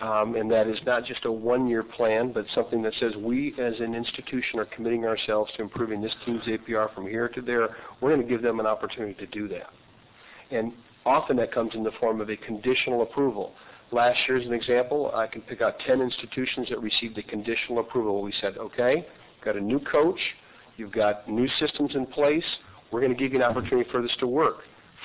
um, and that is not just a one-year plan, but something that says we as an institution are committing ourselves to improving this team's A P R from here to there, we're going to give them an opportunity to do that. And often that comes in the form of a conditional approval. Last year, as an example, I can pick out ten institutions that received a conditional approval. We said, okay, you've got a new coach, you've got new systems in place, we're going to give you an opportunity for this to work.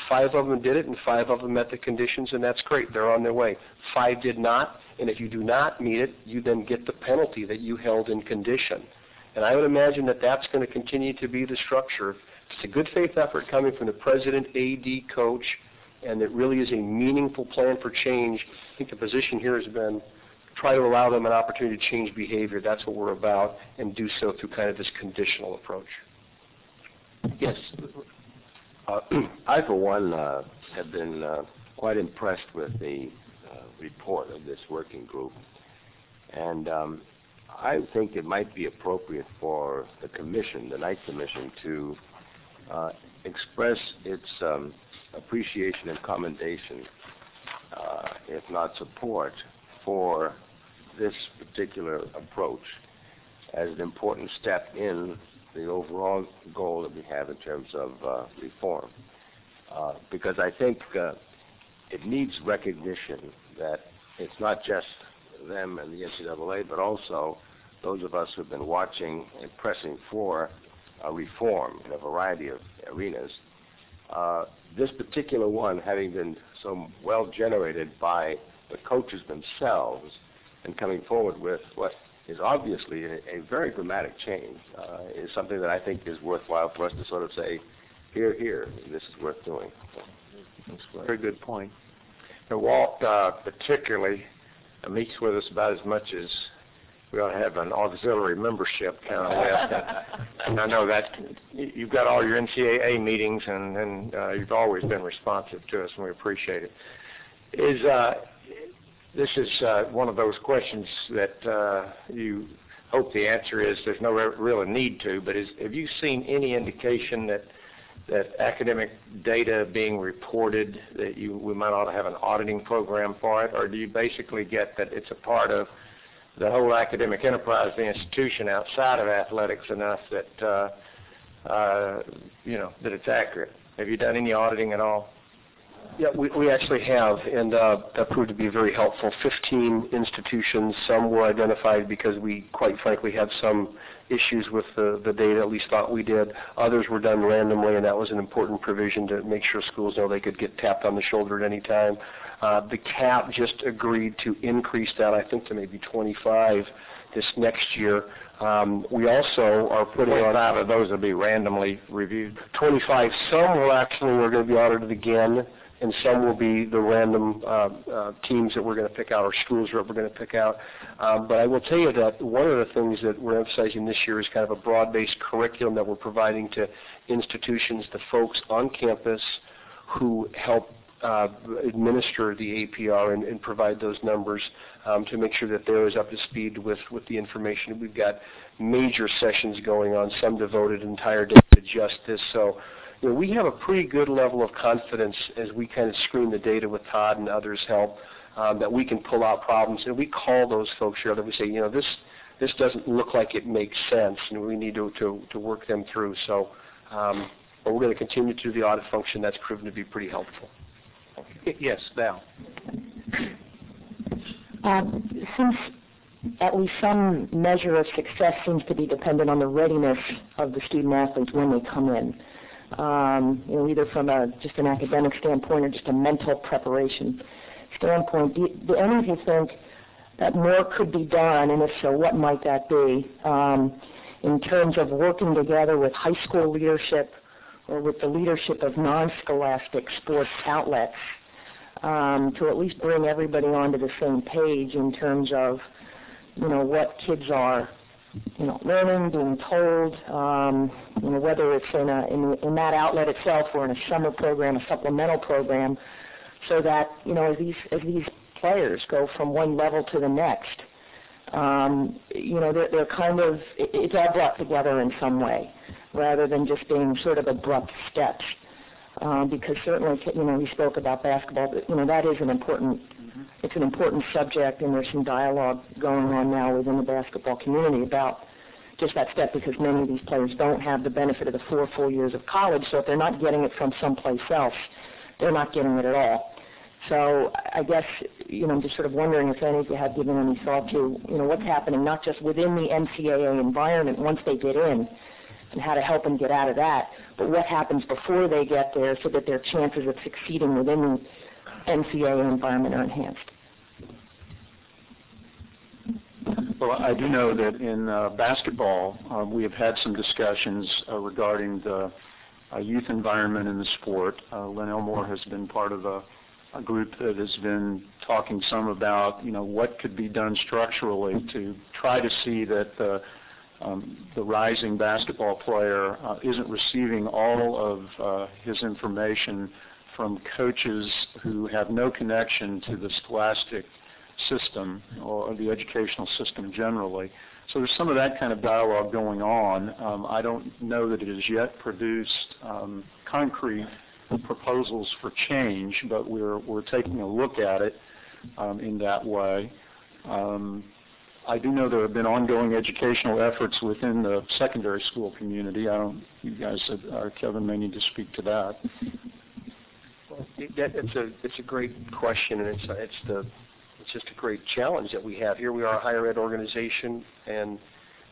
Five of them did it, and five of them met the conditions, and that's great. They're on their way. Five did not, and if you do not meet it, you then get the penalty that you held in condition. And I would imagine that that's going to continue to be the structure. It's a good faith effort coming from the president, A D, coach, and it really is a meaningful plan for change. I think the position here has been try to allow them an opportunity to change behavior. That's what we're about, and do so through kind of this conditional approach. Yes. Uh, I, for one, uh, have been uh, quite impressed with the uh, report of this working group. And um, I think it might be appropriate for the commission, the Knight Commission, to uh, express its um, appreciation and commendation, uh, if not support, for this particular approach as an important step in the overall goal that we have in terms of uh, reform. Uh, because I think uh, it needs recognition that it's not just them and the N C double A, but also those of us who have been watching and pressing for uh, reform in a variety of arenas. Uh, this particular one, having been so well generated by the coaches themselves and coming forward with what is obviously a, a very dramatic change, uh, is something that I think is worthwhile for us to sort of say, here, here, this is worth doing. Very good point. Now, Walt uh, particularly meets with us about as much as we ought to have an auxiliary membership kind of list. And I know that you've got all your N C double A meetings, and, and uh, you've always been responsive to us, and we appreciate it. Is, uh, this is uh, one of those questions that uh, you hope the answer is there's no re real need to, but is, have you seen any indication that, that academic data being reported, that you, we might ought to have an auditing program for it, or do you basically get that it's a part of the whole academic enterprise, the institution outside of athletics enough that, uh, uh, you know, that it's accurate? Have you done any auditing at all? Yeah, we, we actually have, and uh, that proved to be very helpful. fifteen institutions, some were identified because we, quite frankly, had some issues with the, the data, at least thought we did. Others were done randomly, and that was an important provision to make sure schools know they could get tapped on the shoulder at any time. Uh, the C A P just agreed to increase that, I think, to maybe twenty-five this next year. Um, we also are putting on... twenty-five of those will be randomly reviewed? twenty-five. Some will actually, we're going to be audited again, and some will be the random uh, uh, teams that we're going to pick out, or schools that we're going to pick out. Um, but I will tell you that one of the things that we're emphasizing this year is kind of a broad-based curriculum that we're providing to institutions, the folks on campus who help Uh, administer the A P R and, and provide those numbers um, to make sure that they're as up to speed with, with the information. We've got major sessions going on, some devoted entire days to just this. So you know, we have a pretty good level of confidence as we kind of screen the data with Todd and others' help um, that we can pull out problems. And we call those folks here that we say, you know, this this doesn't look like it makes sense, and we need to to, to work them through. So um, but we're going to continue to do the audit function. That's proven to be pretty helpful. Yes, Val. Um, since at least some measure of success seems to be dependent on the readiness of the student athletes when they come in, um, you know, either from a, just an academic standpoint or just a mental preparation standpoint, do, do any of you think that more could be done, and if so, what might that be, um, in terms of working together with high school leadership or with the leadership of non-scholastic sports outlets um, to at least bring everybody onto the same page in terms of, you know, what kids are, you know, learning, being told, um, you know, whether it's in, a, in, in that outlet itself or in a summer program, a supplemental program, so that, you know, as these, as these players go from one level to the next, um, you know, they're, they're kind of, it, it's all brought together in some way, rather than just being sort of abrupt steps, um, because certainly, you know, we spoke about basketball, but, you know, that is an important, mm-hmm. it's an important subject, and there's some dialogue going on now within the basketball community about just that step, because many of these players don't have the benefit of the four full years of college, so if they're not getting it from someplace else, they're not getting it at all. So I guess, you know, I'm just sort of wondering if any of you have given any thought to, you know, what's happening not just within the N C double A environment once they get in, and how to help them get out of that, but what happens before they get there so that their chances of succeeding within the N C double A environment are enhanced. Well, I do know that in uh, basketball, uh, we have had some discussions uh, regarding the uh, youth environment in the sport. Uh, Len Elmore has been part of a, a group that has been talking some about, you know, what could be done structurally to try to see that uh, Um, the rising basketball player uh, isn't receiving all of uh, his information from coaches who have no connection to the scholastic system or the educational system generally. So there's some of that kind of dialogue going on. Um, I don't know that it has yet produced um, concrete proposals for change, but we're, we're taking a look at it um, in that way. Um, I do know there have been ongoing educational efforts within the secondary school community. I don't, you guys, uh, Kevin, may need to speak to that. Well, that, it's a it's a great question, and it's it's the it's just a great challenge that we have here. We are a higher ed organization, and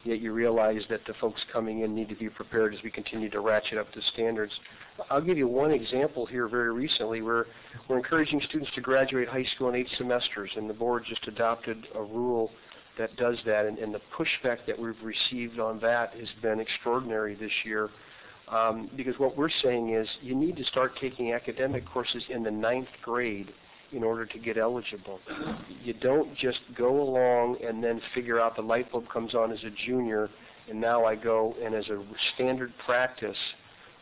yet you realize that the folks coming in need to be prepared as we continue to ratchet up the standards. I'll give you one example here. Very recently, we're we're encouraging students to graduate high school in eight semesters, and the board just adopted a rule that does that, and, and the pushback that we've received on that has been extraordinary this year, um, because what we're saying is you need to start taking academic courses in the ninth grade in order to get eligible. You don't just go along and then figure out the light bulb comes on as a junior, and now I go, and as a standard practice,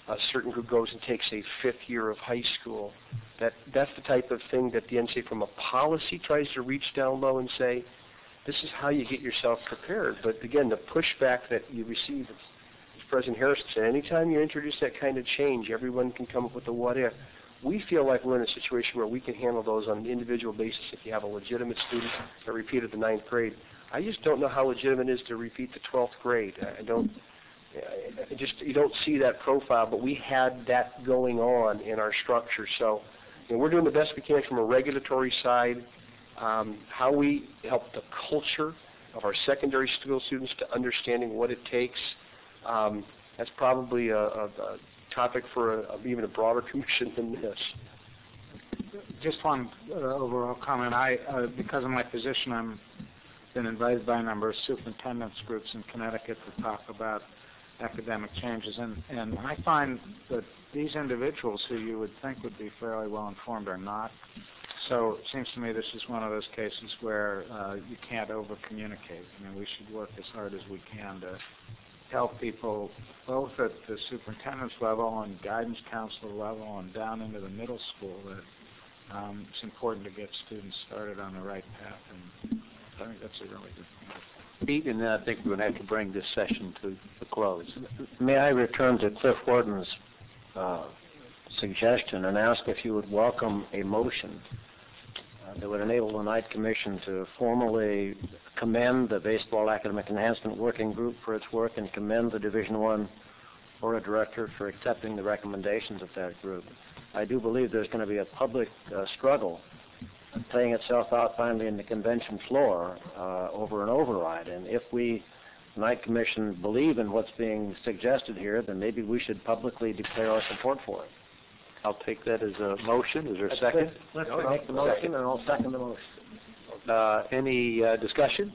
a certain group goes and takes a fifth year of high school. That, that's the type of thing that the N C double A from a policy tries to reach down low and say, this is how you get yourself prepared. But again, the pushback that you receive, as President Harrison said, anytime you introduce that kind of change, everyone can come up with a what if. We feel like we're in a situation where we can handle those on an individual basis if you have a legitimate student that repeated the ninth grade. I just don't know how legitimate it is to repeat the twelfth grade. I don't, I just, you don't see that profile, but we had that going on in our structure. So, you know, we're doing the best we can from a regulatory side. Um, how we help the culture of our secondary school students to understanding what it takes. Um, that's probably a, a, a topic for a, a, even a broader commission than this. Just one uh, overall comment. I, uh, because of my position, I've been invited by a number of superintendents groups in Connecticut to talk about academic changes, and, and I find that these individuals who you would think would be fairly well informed are not. So it seems to me this is one of those cases where uh, you can't over-communicate. I mean, we should work as hard as we can to help people both at the superintendent's level and guidance counselor level and down into the middle school that um, it's important to get students started on the right path, and I think that's a really good point. Pete, and then I think we're going to have to bring this session to a close. May I return to Cliff Warden's uh, suggestion and ask if you would welcome a motion uh, that would enable the Knight Commission to formally commend the Baseball Academic Enhancement Working Group for its work and commend the Division One Board of Director for accepting the recommendations of that group. I do believe there's going to be a public uh, struggle playing itself out finally in the convention floor uh, over an override. And if we, the Knight Commission, believe in what's being suggested here, then maybe we should publicly declare our support for it. I'll take that as a motion. Is there a second? Let's no, make the motion, second. And I'll second the motion. Uh, any uh, discussion?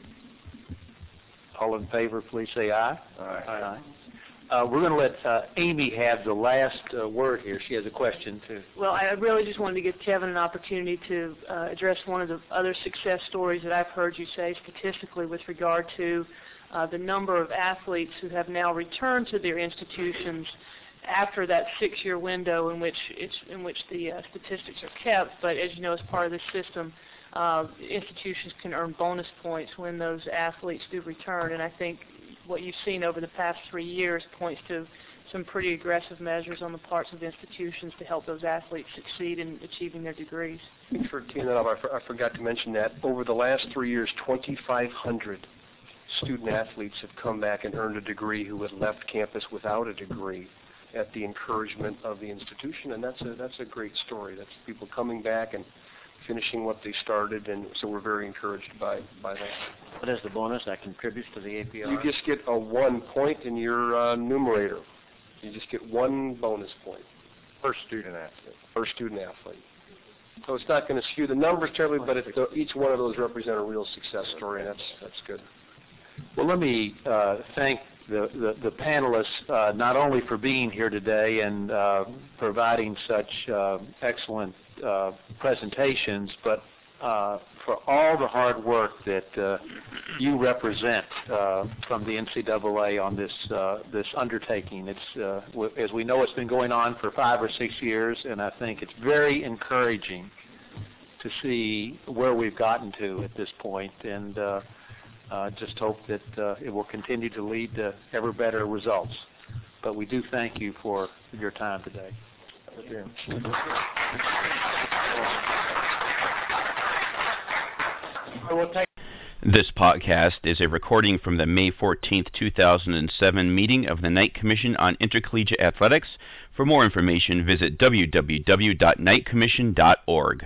All in favor, please say aye. Aye. Aye. Uh, we're going to let uh, Amy have the last uh, word here. She has a question, too. Well, I really just wanted to give Kevin an opportunity to uh, address one of the other success stories that I've heard you say statistically with regard to uh, the number of athletes who have now returned to their institutions after that six-year window in which, it's, in which the uh, statistics are kept. But as you know, as part of this system, uh, institutions can earn bonus points when those athletes do return, and I think what you've seen over the past three years points to some pretty aggressive measures on the parts of institutions to help those athletes succeed in achieving their degrees. Thanks for teeing that up. I, for, I forgot to mention that. Over the last three years, twenty-five hundred student-athletes have come back and earned a degree who had left campus without a degree at the encouragement of the institution, and that's a, that's a great story. That's people coming back and finishing what they started, and so we're very encouraged by, by that. What is the bonus that contributes to the A P R? You just get a one point in your uh, numerator. You just get one bonus point. Per student athlete. Per student athlete. So it's not going to skew the numbers terribly, but it's the, each one of those represent a real success story, and that's, that's good. Well, let me uh, thank the, the, the panelists uh, not only for being here today and uh, providing such uh, excellent Uh, presentations, but uh, for all the hard work that uh, you represent uh, from the N C double A on this uh, this undertaking. It's uh, w as we know, it's been going on for five or six years, and I think it's very encouraging to see where we've gotten to at this point, and uh, uh, just hope that uh, it will continue to lead to ever better results. But we do thank you for your time today. This podcast is a recording from the May fourteenth, two thousand seven meeting of the Knight Commission on Intercollegiate Athletics. For more information, visit w w w dot knight commission dot org.